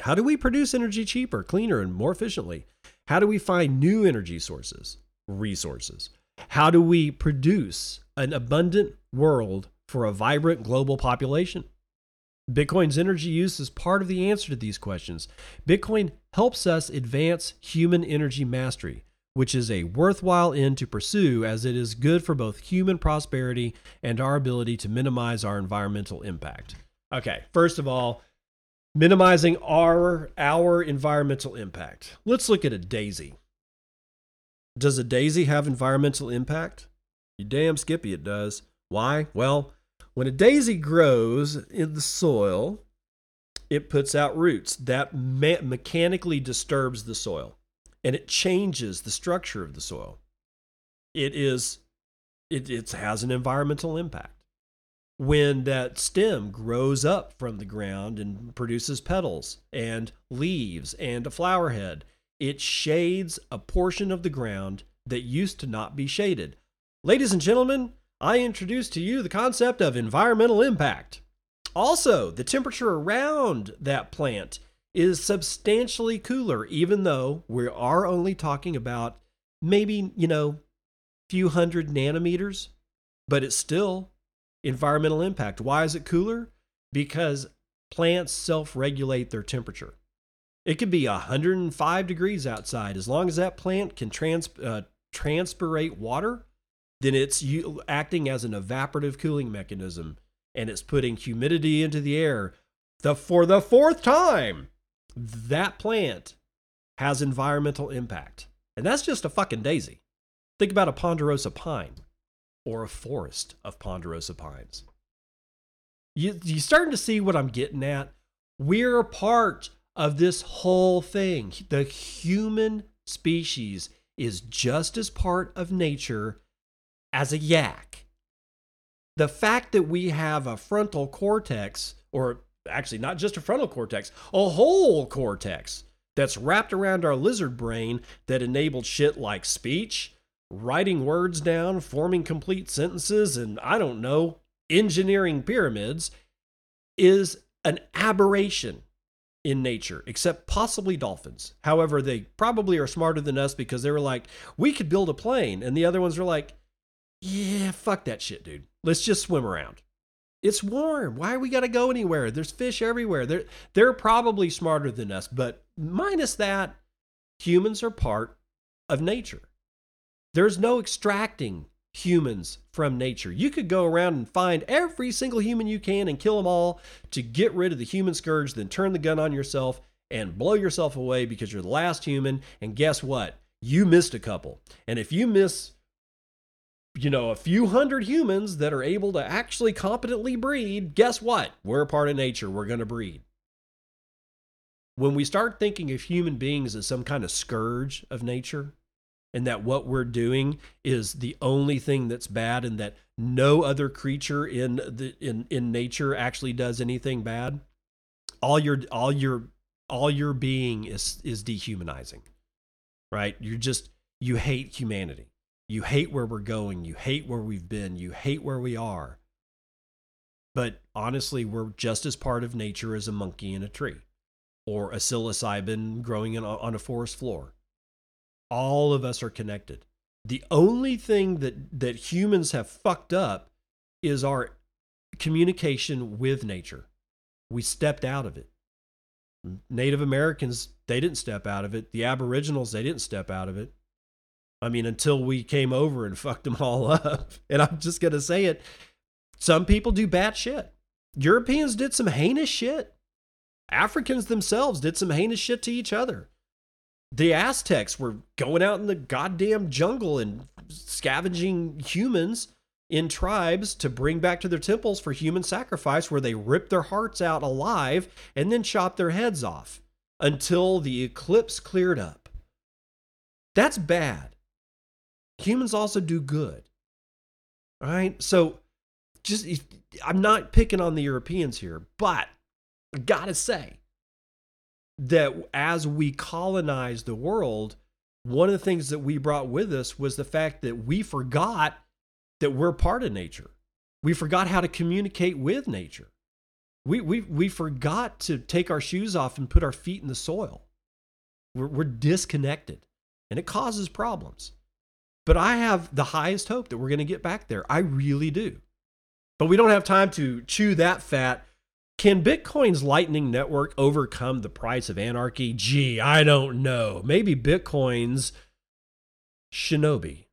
How do we produce energy cheaper, cleaner, and more efficiently? How do we find new energy sources, resources? How do we produce an abundant world for a vibrant global population? Bitcoin's energy use is part of the answer to these questions. Bitcoin helps us advance human energy mastery, which is a worthwhile end to pursue as it is good for both human prosperity and our ability to minimize our environmental impact. Okay, first of all, minimizing our, our environmental impact. Let's look at a daisy. Does a daisy have environmental impact? You damn skippy it does. Why? Well, when a daisy grows in the soil, it puts out roots. That me- mechanically disturbs the soil, and it changes the structure of the soil. It is, it, it has an environmental impact. When that stem grows up from the ground and produces petals and leaves and a flower head, it shades a portion of the ground that used to not be shaded. Ladies and gentlemen, I introduce to you the concept of environmental impact. Also, the temperature around that plant is substantially cooler, even though we are only talking about maybe, you know, few hundred nanometers, but it's still environmental impact. Why is it cooler? Because plants self-regulate their temperature. It could be one hundred five degrees outside. As long as that plant can trans, uh, transpirate water, then it's acting as an evaporative cooling mechanism, and it's putting humidity into the air. The, for the fourth time, that plant has environmental impact. And that's just a fucking daisy. Think about a ponderosa pine, or a forest of ponderosa pines. You, you're starting to see what I'm getting at. We're a part of this whole thing. The human species is just as part of nature as a yak. The fact that we have a frontal cortex, or actually not just a frontal cortex, a whole cortex that's wrapped around our lizard brain that enabled shit like speech, writing words down, forming complete sentences, and I don't know, engineering pyramids, is an aberration in nature, except possibly dolphins. However, they probably are smarter than us because they were like, we could build a plane. And the other ones were like, yeah, fuck that shit, dude. Let's just swim around. It's warm. Why we got to go anywhere? There's fish everywhere. They're, they're probably smarter than us, but minus that, humans are part of nature. There's no extracting humans from nature. You could go around and find every single human you can and kill them all to get rid of the human scourge, then turn the gun on yourself and blow yourself away because you're the last human. And guess what? You missed a couple. And if you miss, you know, a few hundred humans that are able to actually competently breed, guess what? We're a part of nature. We're going to breed. When we start thinking of human beings as some kind of scourge of nature, and that what we're doing is the only thing that's bad, and that no other creature in the in, in nature actually does anything bad, all your all your all your being is is dehumanizing. Right? You're just you hate humanity. You hate where we're going, you hate where we've been, you hate where we are. But honestly, we're just as part of nature as a monkey in a tree or a psilocybin growing in, on a forest floor. All of us are connected. The only thing that, that humans have fucked up is our communication with nature. We stepped out of it. Native Americans, they didn't step out of it. The Aboriginals, they didn't step out of it. I mean, until we came over and fucked them all up. And I'm just going to say it. Some people do bad shit. Europeans did some heinous shit. Africans themselves did some heinous shit to each other. The Aztecs were going out in the goddamn jungle and scavenging humans in tribes to bring back to their temples for human sacrifice, where they ripped their hearts out alive and then chopped their heads off until the eclipse cleared up. That's bad. Humans also do good. All right. So just, I'm not picking on the Europeans here, but I gotta say that as we colonized the world, one of the things that we brought with us was the fact that we forgot that we're part of nature. We forgot how to communicate with nature. We we we forgot to take our shoes off and put our feet in the soil. We're, we're disconnected, and it causes problems. But I have the highest hope that we're going to get back there. I really do. But we don't have time to chew that fat. Can Bitcoin's Lightning Network overcome the price of anarchy? Gee, I don't know. Maybe Bitcoin's Shinobi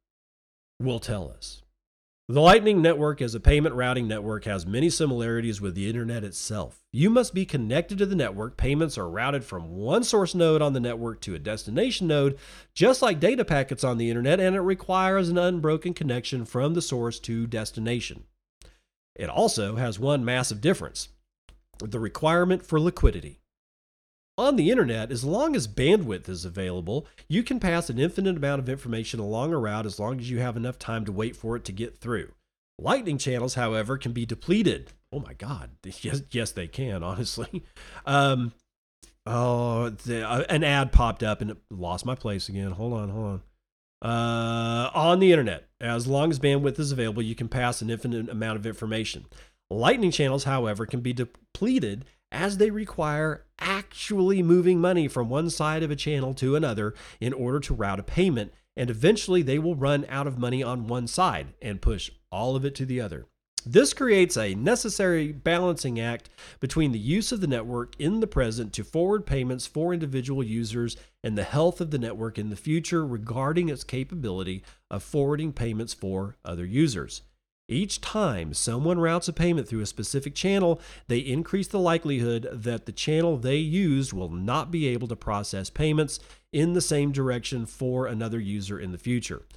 will tell us. The Lightning Network as a payment routing network has many similarities with the internet itself. You must be connected to the network. Payments are routed from one source node on the network to a destination node, just like data packets on the internet, and it requires an unbroken connection from the source to destination. It also has one massive difference: the requirement for liquidity. On the internet, as long as bandwidth is available, you can pass an infinite amount of information along a route as long as you have enough time to wait for it to get through. Lightning channels, however, can be depleted. Oh my God. Yes, yes they can, honestly. Um, oh, the, uh, an ad popped up and it lost my place again. Hold on, hold on. Uh, on the internet, as long as bandwidth is available, you can pass an infinite amount of information. Lightning channels, however, can be depleted as they require actually moving money from one side of a channel to another in order to route a payment, and eventually they will run out of money on one side and push all of it to the other. This creates a necessary balancing act between the use of the network in the present to forward payments for individual users and the health of the network in the future regarding its capability of forwarding payments for other users. Each time someone routes a payment through a specific channel, they increase the likelihood that the channel they used will not be able to process payments in the same direction for another user in the future.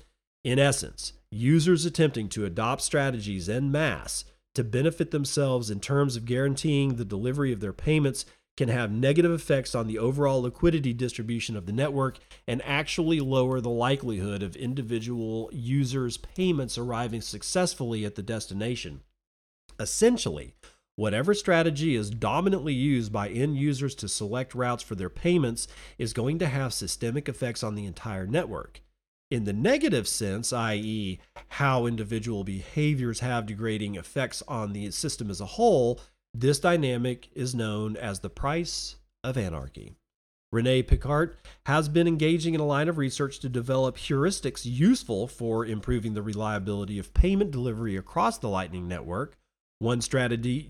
In essence, users attempting to adopt strategies en masse to benefit themselves in terms of guaranteeing the delivery of their payments can have negative effects on the overall liquidity distribution of the network and actually lower the likelihood of individual users' payments arriving successfully at the destination. Essentially, whatever strategy is dominantly used by end users to select routes for their payments is going to have systemic effects on the entire network. In the negative sense, that is, how individual behaviors have degrading effects on the system as a whole, this dynamic is known as the price of anarchy. Rene Pickhardt has been engaging in a line of research to develop heuristics useful for improving the reliability of payment delivery across the Lightning Network. One strategy,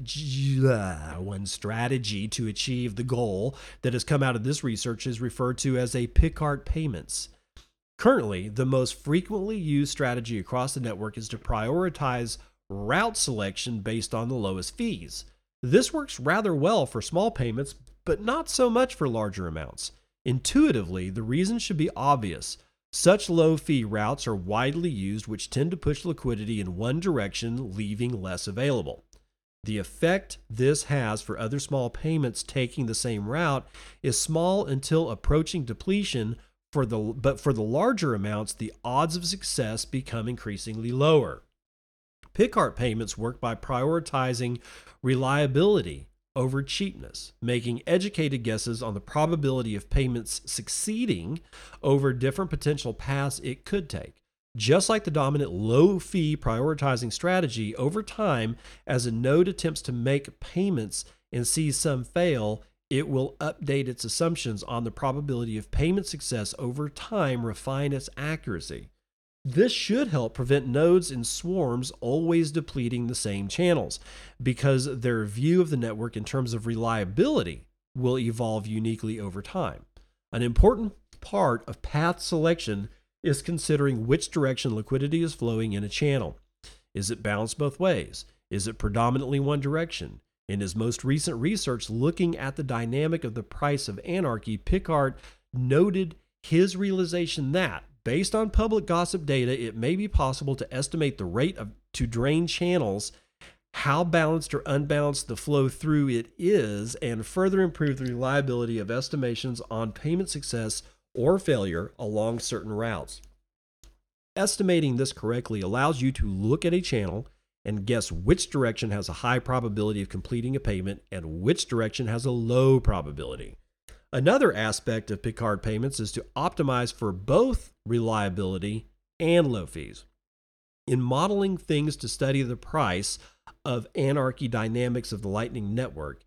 one strategy to achieve the goal that has come out of this research is referred to as a Pickhardt payments. Currently, the most frequently used strategy across the network is to prioritize route selection based on the lowest fees. This works rather well for small payments, but not so much for larger amounts. Intuitively, the reason should be obvious. Such low-fee routes are widely used, which tend to push liquidity in one direction, leaving less available. The effect this has for other small payments taking the same route is small until approaching depletion, for the, but for the larger amounts, the odds of success become increasingly lower. Pickhardt payments work by prioritizing reliability over cheapness, making educated guesses on the probability of payments succeeding over different potential paths it could take. Just like the dominant low-fee prioritizing strategy, over time, as a node attempts to make payments and sees some fail, it will update its assumptions on the probability of payment success over time, refine its accuracy. This should help prevent nodes and swarms always depleting the same channels, because their view of the network in terms of reliability will evolve uniquely over time. An important part of path selection is considering which direction liquidity is flowing in a channel. Is it balanced both ways? Is it predominantly one direction? In his most recent research looking at the dynamic of the price of anarchy, Pickhardt noted his realization that, based on public gossip data, it may be possible to estimate the rate of to drain channels, how balanced or unbalanced the flow through it is, and further improve the reliability of estimations on payment success or failure along certain routes. Estimating this correctly allows you to look at a channel and guess which direction has a high probability of completing a payment and which direction has a low probability. Another aspect of Pickhardt payments is to optimize for both reliability and low fees. In modeling things to study the price of anarchy dynamics of the Lightning Network,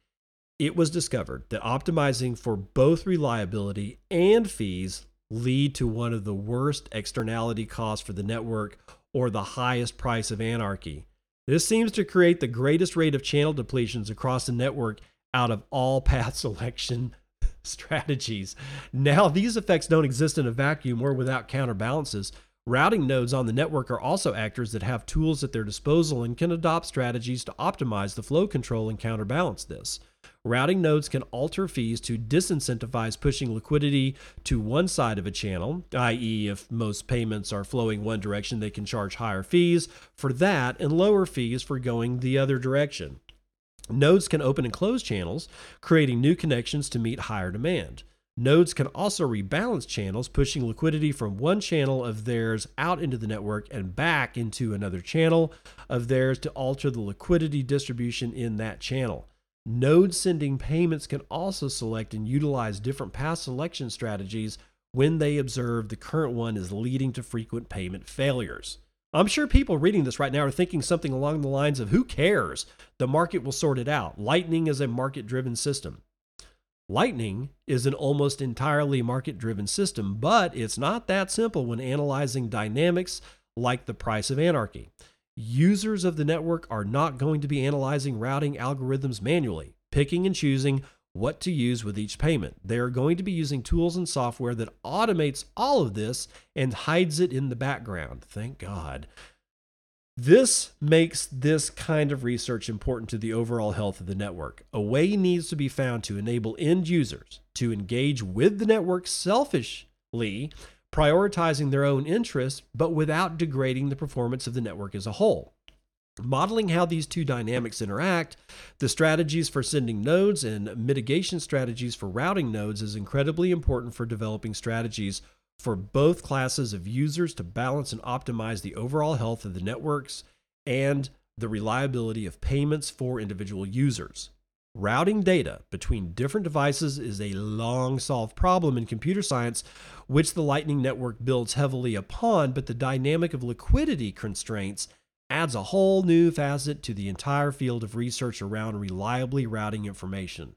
it was discovered that optimizing for both reliability and fees lead to one of the worst externality costs for the network, or the highest price of anarchy. This seems to create the greatest rate of channel depletions across the network out of all path selection strategies. Now, these effects don't exist in a vacuum or without counterbalances. Routing nodes on the network are also actors that have tools at their disposal and can adopt strategies to optimize the flow control and counterbalance this. Routing nodes can alter fees to disincentivize pushing liquidity to one side of a channel, that is if most payments are flowing one direction, they can charge higher fees for that and lower fees for going the other direction. Nodes can open and close channels, creating new connections to meet higher demand. Nodes can also rebalance channels, pushing liquidity from one channel of theirs out into the network and back into another channel of theirs to alter the liquidity distribution in that channel. Node sending payments can also select and utilize different path selection strategies when they observe the current one is leading to frequent payment failures. I'm sure people reading this right now are thinking something along the lines of, who cares? The market will sort it out. Lightning is a market-driven system. Lightning is an almost entirely market-driven system, but it's not that simple when analyzing dynamics like the price of anarchy. Users of the network are not going to be analyzing routing algorithms manually, picking and choosing what to use with each payment. They are going to be using tools and software that automates all of this and hides it in the background. Thank God. This makes this kind of research important to the overall health of the network. A way needs to be found to enable end users to engage with the network selfishly, prioritizing their own interests, but without degrading the performance of the network as a whole. Modeling how these two dynamics interact, the strategies for sending nodes and mitigation strategies for routing nodes is incredibly important for developing strategies for both classes of users to balance and optimize the overall health of the networks and the reliability of payments for individual users. Routing data between different devices is a long-solved problem in computer science, which the Lightning Network builds heavily upon, but the dynamic of liquidity constraints adds a whole new facet to the entire field of research around reliably routing information.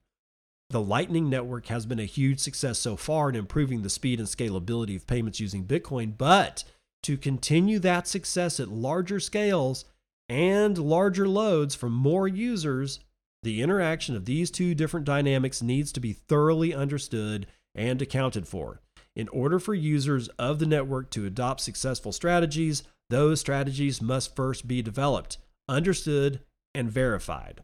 The Lightning Network has been a huge success so far in improving the speed and scalability of payments using Bitcoin, but to continue that success at larger scales and larger loads from more users, the interaction of these two different dynamics needs to be thoroughly understood and accounted for. In order for users of the network to adopt successful strategies, those strategies must first be developed, understood, and verified.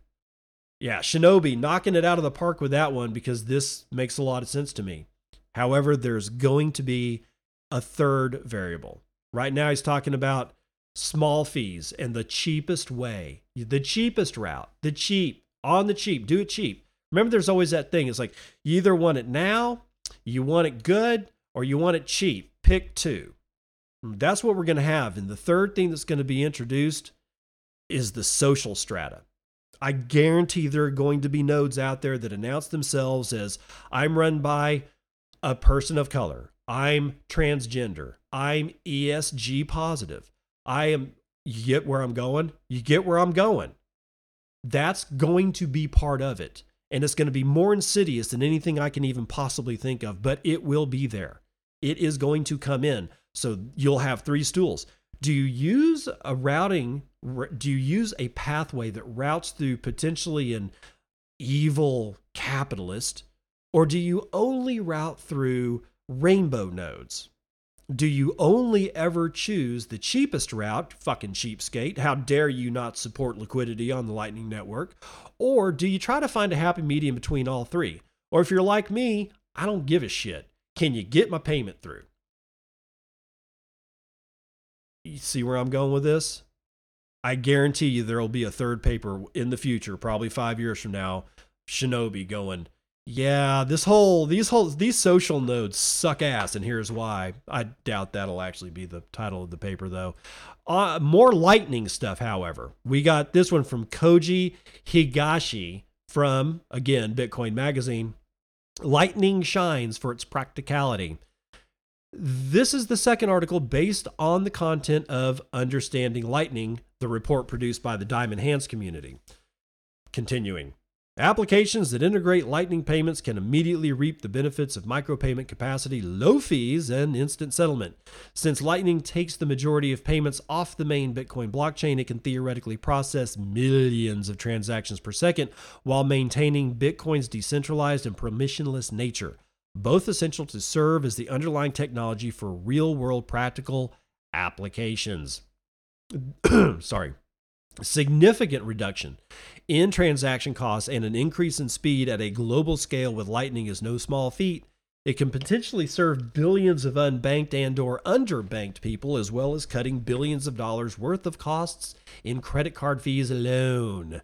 Yeah, Shinobi knocking it out of the park with that one, because this makes a lot of sense to me. However, there's going to be a third variable. Right now he's talking about small fees and the cheapest way, the cheapest route, the cheap. On the cheap, do it cheap. Remember, there's always that thing. It's like, you either want it now, you want it good, or you want it cheap. Pick two. That's what we're going to have. And the third thing that's going to be introduced is the social strata. I guarantee there are going to be nodes out there that announce themselves as, I'm run by a person of color, I'm transgender, I'm E S G positive. I am, you get where I'm going? You get where I'm going. That's going to be part of it. And it's going to be more insidious than anything I can even possibly think of, but it will be there. It is going to come in. So you'll have three stools. Do you use a routing, do you use a pathway that routes through potentially an evil capitalist, or do you only route through rainbow nodes? Do you only ever choose the cheapest route, fucking cheapskate, how dare you not support liquidity on the Lightning Network? Or do you try to find a happy medium between all three? Or if you're like me, I don't give a shit. Can you get my payment through? You see where I'm going with this? I guarantee you there will be a third paper in the future, probably five years from now, Shinobi going, yeah, this whole, these whole, these social nodes suck ass, and here's why. I doubt that'll actually be the title of the paper, though. Uh, more Lightning stuff, however. We got this one from Koji Higashi from, again, Bitcoin Magazine. Lightning shines for its practicality. This is the second article based on the content of Understanding Lightning, the report produced by the Diamond Hands community. Continuing. Applications that integrate Lightning payments can immediately reap the benefits of micropayment capacity, low fees, and instant settlement. Since Lightning takes the majority of payments off the main Bitcoin blockchain, it can theoretically process millions of transactions per second while maintaining Bitcoin's decentralized and permissionless nature, both essential to serve as the underlying technology for real-world practical applications. Sorry. Significant reduction in transaction costs and an increase in speed at a global scale with Lightning is no small feat. It can potentially serve billions of unbanked and or underbanked people, as well as cutting billions of dollars worth of costs in credit card fees alone.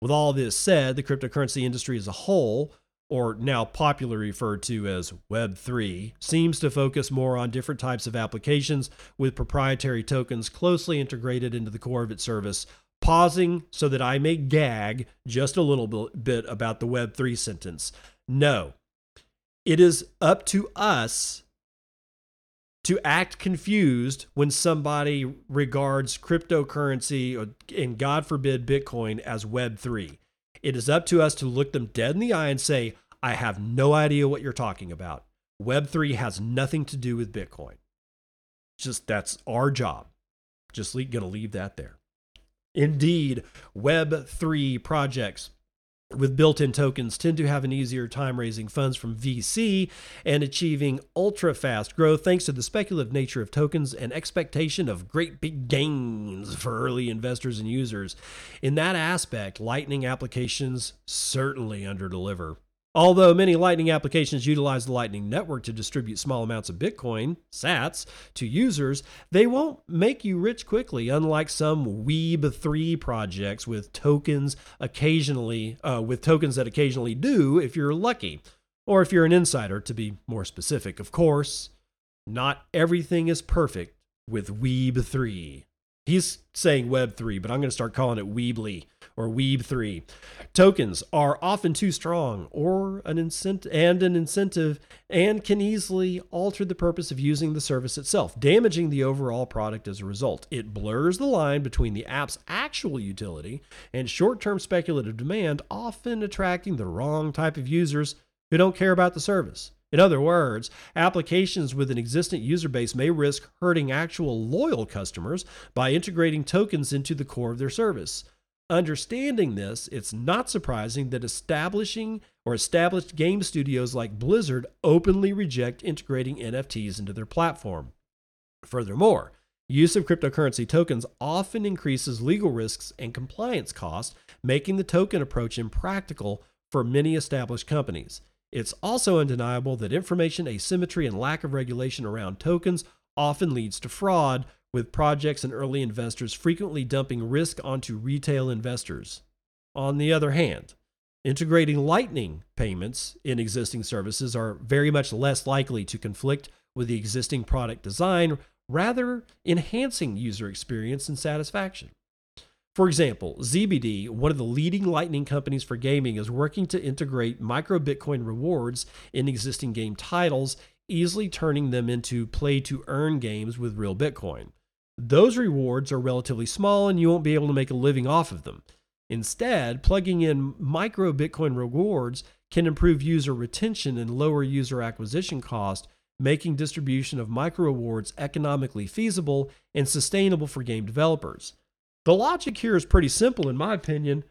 With all this said, the cryptocurrency industry as a whole, or now popularly referred to as Web three, seems to focus more on different types of applications with proprietary tokens closely integrated into the core of its service. Pausing so that I may gag just a little bit about the Web three sentence. No, it is up to us to act confused when somebody regards cryptocurrency, or, and God forbid, Bitcoin, as Web three. It is up to us to look them dead in the eye and say, I have no idea what you're talking about. Web three has nothing to do with Bitcoin. Just that's our job. Just going to leave that there. Indeed, Web three projects with built-in tokens tend to have an easier time raising funds from V C and achieving ultra-fast growth thanks to the speculative nature of tokens and expectation of great big gains for early investors and users. In that aspect, Lightning applications certainly underdeliver. Although many Lightning applications utilize the Lightning Network to distribute small amounts of Bitcoin, sats, to users, they won't make you rich quickly, unlike some Web three projects with tokens occasionally, uh, with tokens that occasionally do if you're lucky, or if you're an insider, to be more specific. Of course, not everything is perfect with Web three. He's saying Web three, but I'm going to start calling it Weebly or Weeb three. Tokens are often too strong or an incent- and an incentive and can easily alter the purpose of using the service itself, damaging the overall product as a result. It blurs the line between the app's actual utility and short-term speculative demand, often attracting the wrong type of users who don't care about the service. In other words, applications with an existing user base may risk hurting actual loyal customers by integrating tokens into the core of their service. Understanding this, it's not surprising that establishing or established game studios like Blizzard openly reject integrating N F Ts into their platform. Furthermore, use of cryptocurrency tokens often increases legal risks and compliance costs, making the token approach impractical for many established companies. It's also undeniable that information asymmetry and lack of regulation around tokens often leads to fraud, with projects and early investors frequently dumping risk onto retail investors. On the other hand, integrating Lightning payments in existing services are very much less likely to conflict with the existing product design, rather enhancing user experience and satisfaction. For example, Z B D, one of the leading Lightning companies for gaming, is working to integrate micro Bitcoin rewards in existing game titles, easily turning them into play-to-earn games with real Bitcoin. Those rewards are relatively small, and you won't be able to make a living off of them. Instead, plugging in micro Bitcoin rewards can improve user retention and lower user acquisition cost, making distribution of micro rewards economically feasible and sustainable for game developers. The logic here is pretty simple, in my opinion.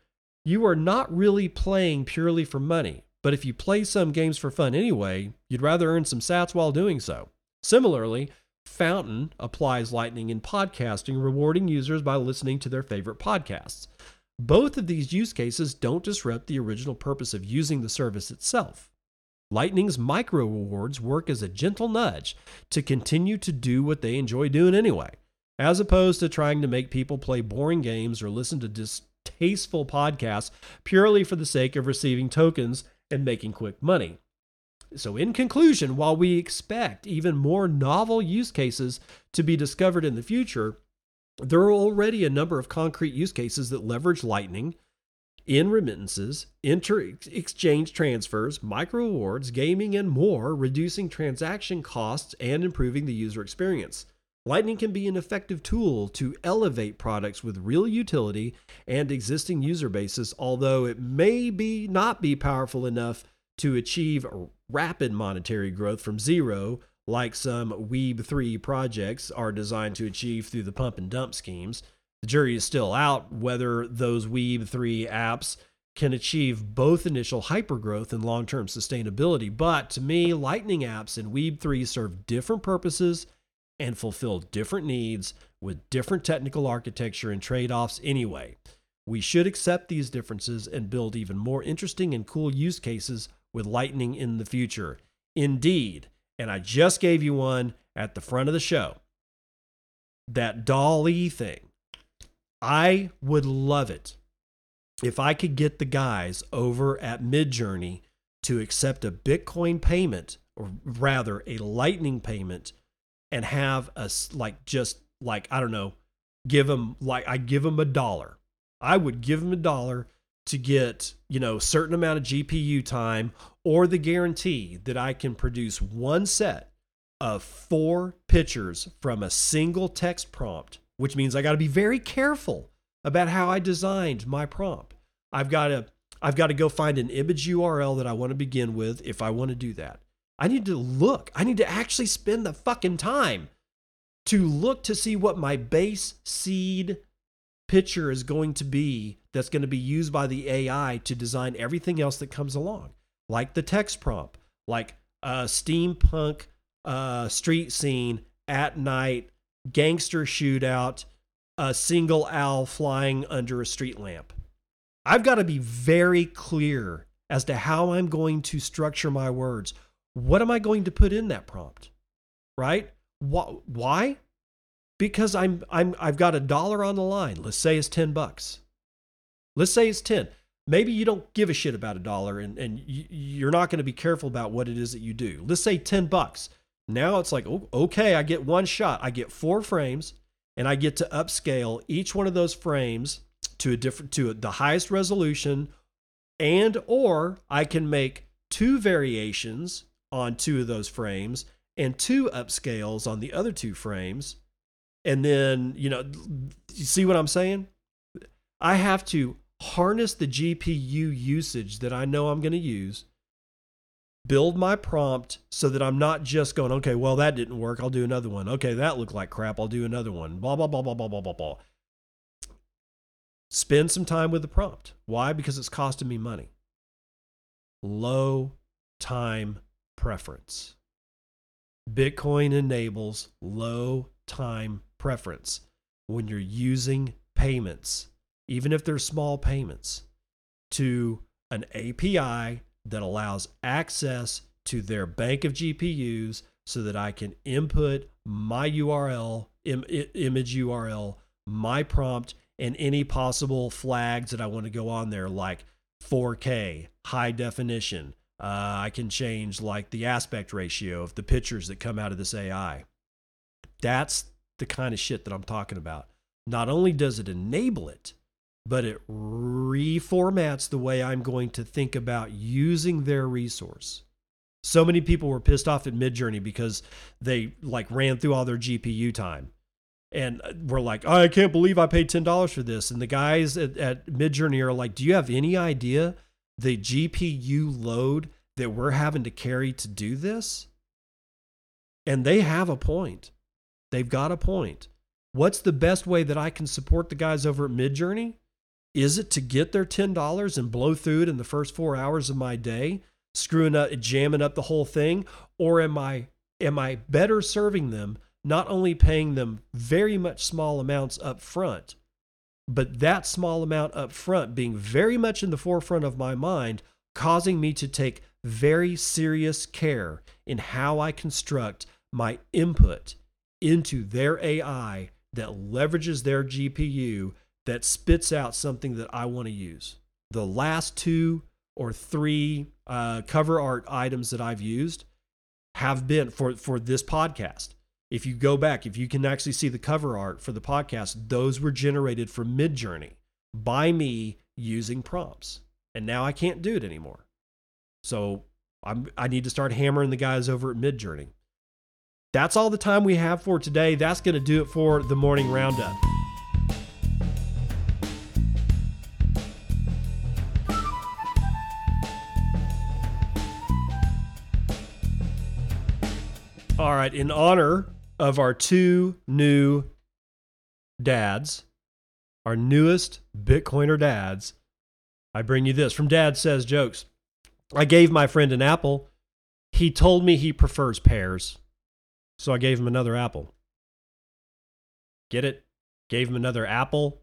You are not really playing purely for money, but if you play some games for fun anyway, you'd rather earn some sats while doing so. Similarly, Fountain applies Lightning in podcasting, rewarding users by listening to their favorite podcasts. Both of these use cases don't disrupt the original purpose of using the service itself. Lightning's micro rewards work as a gentle nudge to continue to do what they enjoy doing anyway, as opposed to trying to make people play boring games or listen to distasteful podcasts purely for the sake of receiving tokens and making quick money. So in conclusion, while we expect even more novel use cases to be discovered in the future, there are already a number of concrete use cases that leverage Lightning in remittances, inter-exchange transfers, micro rewards, gaming, and more, reducing transaction costs and improving the user experience. Lightning can be an effective tool to elevate products with real utility and existing user bases, although it may be not be powerful enough to achieve rapid monetary growth from zero, like some Web three projects are designed to achieve through the pump and dump schemes. The jury is still out whether those Web three apps can achieve both initial hypergrowth and long-term sustainability. But to me, Lightning apps and Web three serve different purposes and fulfill different needs with different technical architecture and trade-offs anyway. We should accept these differences and build even more interesting and cool use cases with Lightning in the future. Indeed, and I just gave you one at the front of the show, that DALL-E thing. I would love it if I could get the guys over at Midjourney to accept a Bitcoin payment, or rather a Lightning payment, and have us like just like, I don't know, give them like, I give them a dollar. I would give them a dollar to get, you know, certain amount of G P U time or the guarantee that I can produce one set of four pictures from a single text prompt, which means I got to be very careful about how I designed my prompt. I've got to I've got to go find an image U R L that I want to begin with if I want to do that. I need to look. I need to actually spend the fucking time to look to see what my base seed picture is going to be that's going to be used by the A I to design everything else that comes along, like the text prompt, like a steampunk uh, street scene at night, gangster shootout, a single owl flying under a street lamp. I've got to be very clear as to how I'm going to structure my words. What am I going to put in that prompt, right? Why? Because I'm I'm I've got a dollar on the line. Let's say it's ten bucks. Let's say it's ten. Maybe you don't give a shit about a dollar, and and you're not going to be careful about what it is that you do. Let's say ten bucks. Now it's like, oh, okay, I get one shot. I get four frames, and I get to upscale each one of those frames to a different to a, the highest resolution, and or I can make two variations on two of those frames and two upscales on the other two frames. And then, you know, you see what I'm saying? I have to harness the G P U usage that I know I'm going to use, build my prompt so that I'm not just going, okay, well, that didn't work. I'll do another one. Okay, that looked like crap. I'll do another one. Blah, blah, blah, blah, blah, blah, blah, blah. Spend some time with the prompt. Why? Because it's costing me money. Low time preference. Bitcoin enables low time preference when you're using payments, even if they're small payments, to an A P I that allows access to their bank of G P Us so that I can input my U R L, im- image U R L, my prompt, and any possible flags that I want to go on there, like four K, high definition. Uh, I can change like the aspect ratio of the pictures that come out of this A I. That's the kind of shit that I'm talking about. Not only does it enable it, but it reformats the way I'm going to think about using their resource. So many people were pissed off at Midjourney because they like ran through all their G P U time and were like, oh, I can't believe I paid ten dollars for this. And the guys at, at Midjourney are like, do you have any idea the G P U load that we're having to carry to do this? And they have a point. They've got a point. What's the best way that I can support the guys over at Midjourney? Is it to get their ten dollars and blow through it in the first four hours of my day, screwing up, jamming up the whole thing? Or am I, am I better serving them, not only paying them very much small amounts up front, but that small amount up front being very much in the forefront of my mind, causing me to take very serious care in how I construct my input into their A I that leverages their G P U that spits out something that I want to use? The last two or three uh, cover art items that I've used have been for, for this podcast. If you go back, if you can actually see the cover art for the podcast, those were generated from Midjourney by me using prompts. And now I can't do it anymore. So I'm, I need to start hammering the guys over at Midjourney. That's all the time we have for today. That's going to do it for the morning roundup. All right, in honor of our two new dads, our newest Bitcoiner dads, I bring you this from Dad Says Jokes. I gave my friend an apple. He told me he prefers pears, so I gave him another apple. Get it? Gave him another apple?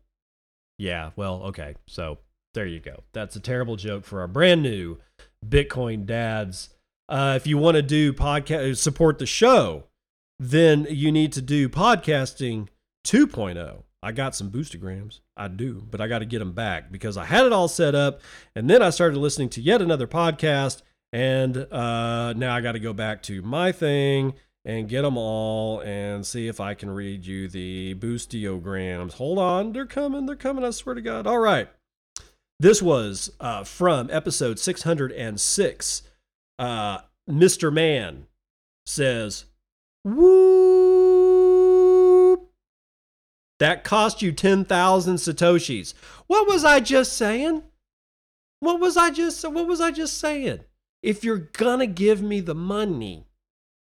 Yeah, well, okay, so there you go. That's a terrible joke for our brand new Bitcoin dads. Uh, if you want to do podcast, support the show, then you need to do podcasting two point oh. I got some boostograms. I do, but I got to get them back because I had it all set up. And then I started listening to yet another podcast. And uh, now I got to go back to my thing and get them all and see if I can read you the boostograms. Hold on. They're coming. They're coming. I swear to God. All right. This was uh, from episode six hundred six. Uh, Mister Man says, whoop, that cost you ten thousand Satoshis. What was I just saying? What was I just, what was I just saying? If you're gonna give me the money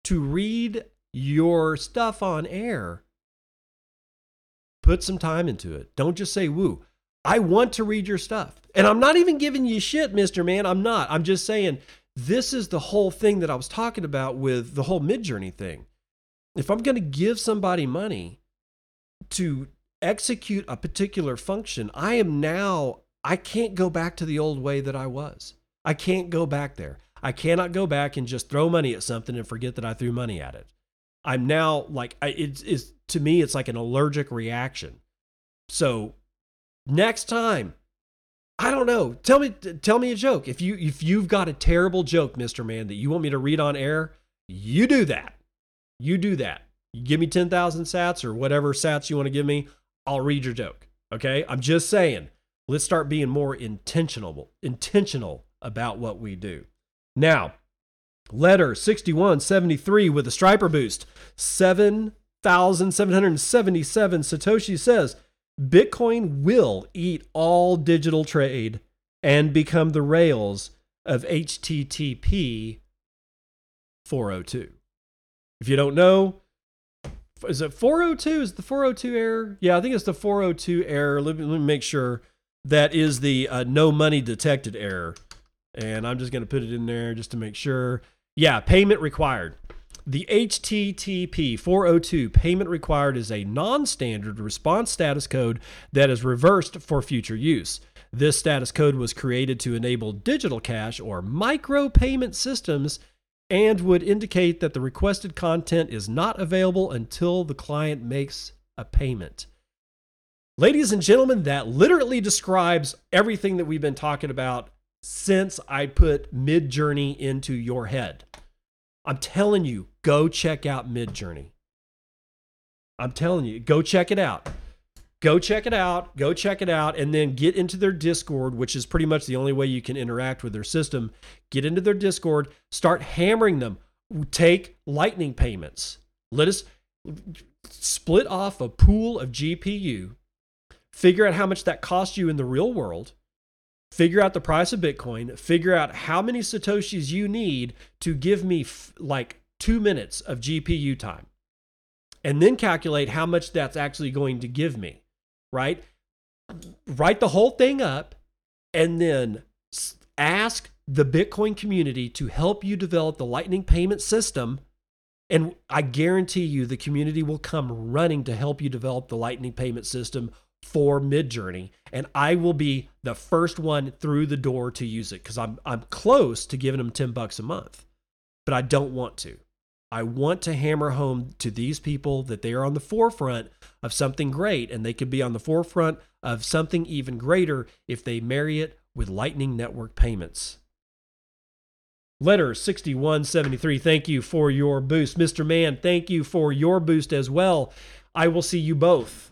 to read your stuff on air, put some time into it. Don't just say woo. I want to read your stuff. And I'm not even giving you shit, Mister Man. I'm not. I'm just saying, this is the whole thing that I was talking about with the whole Midjourney thing. If I'm going to give somebody money to execute a particular function, I am now, I can't go back to the old way that I was. I can't go back there. I cannot go back and just throw money at something and forget that I threw money at it. I'm now like, I, it's, it's, to me, it's like an allergic reaction. So next time, I don't know. Tell me, tell me a joke. If you, if you've got a terrible joke, Mister Man, that you want me to read on air, you do that. You do that. You give me ten thousand sats or whatever sats you want to give me. I'll read your joke. Okay. I'm just saying, let's start being more intentional, intentional about what we do. Now, letter sixty-one seventy-three with a striper boost, seven thousand seven hundred seventy-seven Satoshi says, Bitcoin will eat all digital trade and become the rails of H T T P four oh two. If you don't know, is it four oh two? Is it the four oh two error? Yeah, I think it's the four oh two error. Let me, let me make sure. That is the uh, no money detected error. And I'm just going to put it in there just to make sure. Yeah, payment required. The H T T P four oh two payment required is a non-standard response status code that is reversed for future use. This status code was created to enable digital cash or micro payment systems and would indicate that the requested content is not available until the client makes a payment. Ladies and gentlemen, that literally describes everything that we've been talking about since I put Midjourney into your head. I'm telling you, go check out Midjourney. I'm telling you, go check it out. Go check it out. Go check it out. And then get into their Discord, which is pretty much the only way you can interact with their system. Get into their Discord. Start hammering them. Take lightning payments. Let us split off a pool of G P U. Figure out how much that costs you in the real world. Figure out the price of Bitcoin, figure out how many Satoshis you need to give me f- like two minutes of G P U time, and then calculate how much that's actually going to give me, right? Write the whole thing up, and then ask the Bitcoin community to help you develop the Lightning payment system. And I guarantee you the community will come running to help you develop the Lightning payment system for Midjourney. And I will be the first one through the door to use it, because I'm I'm close to giving them ten bucks a month, but I don't want to. I want to hammer home to these people that they are on the forefront of something great, and they could be on the forefront of something even greater if they marry it with Lightning Network payments. Letter sixty-one seventy-three, thank you for your boost. Mister Man, thank you for your boost as well. I will see you both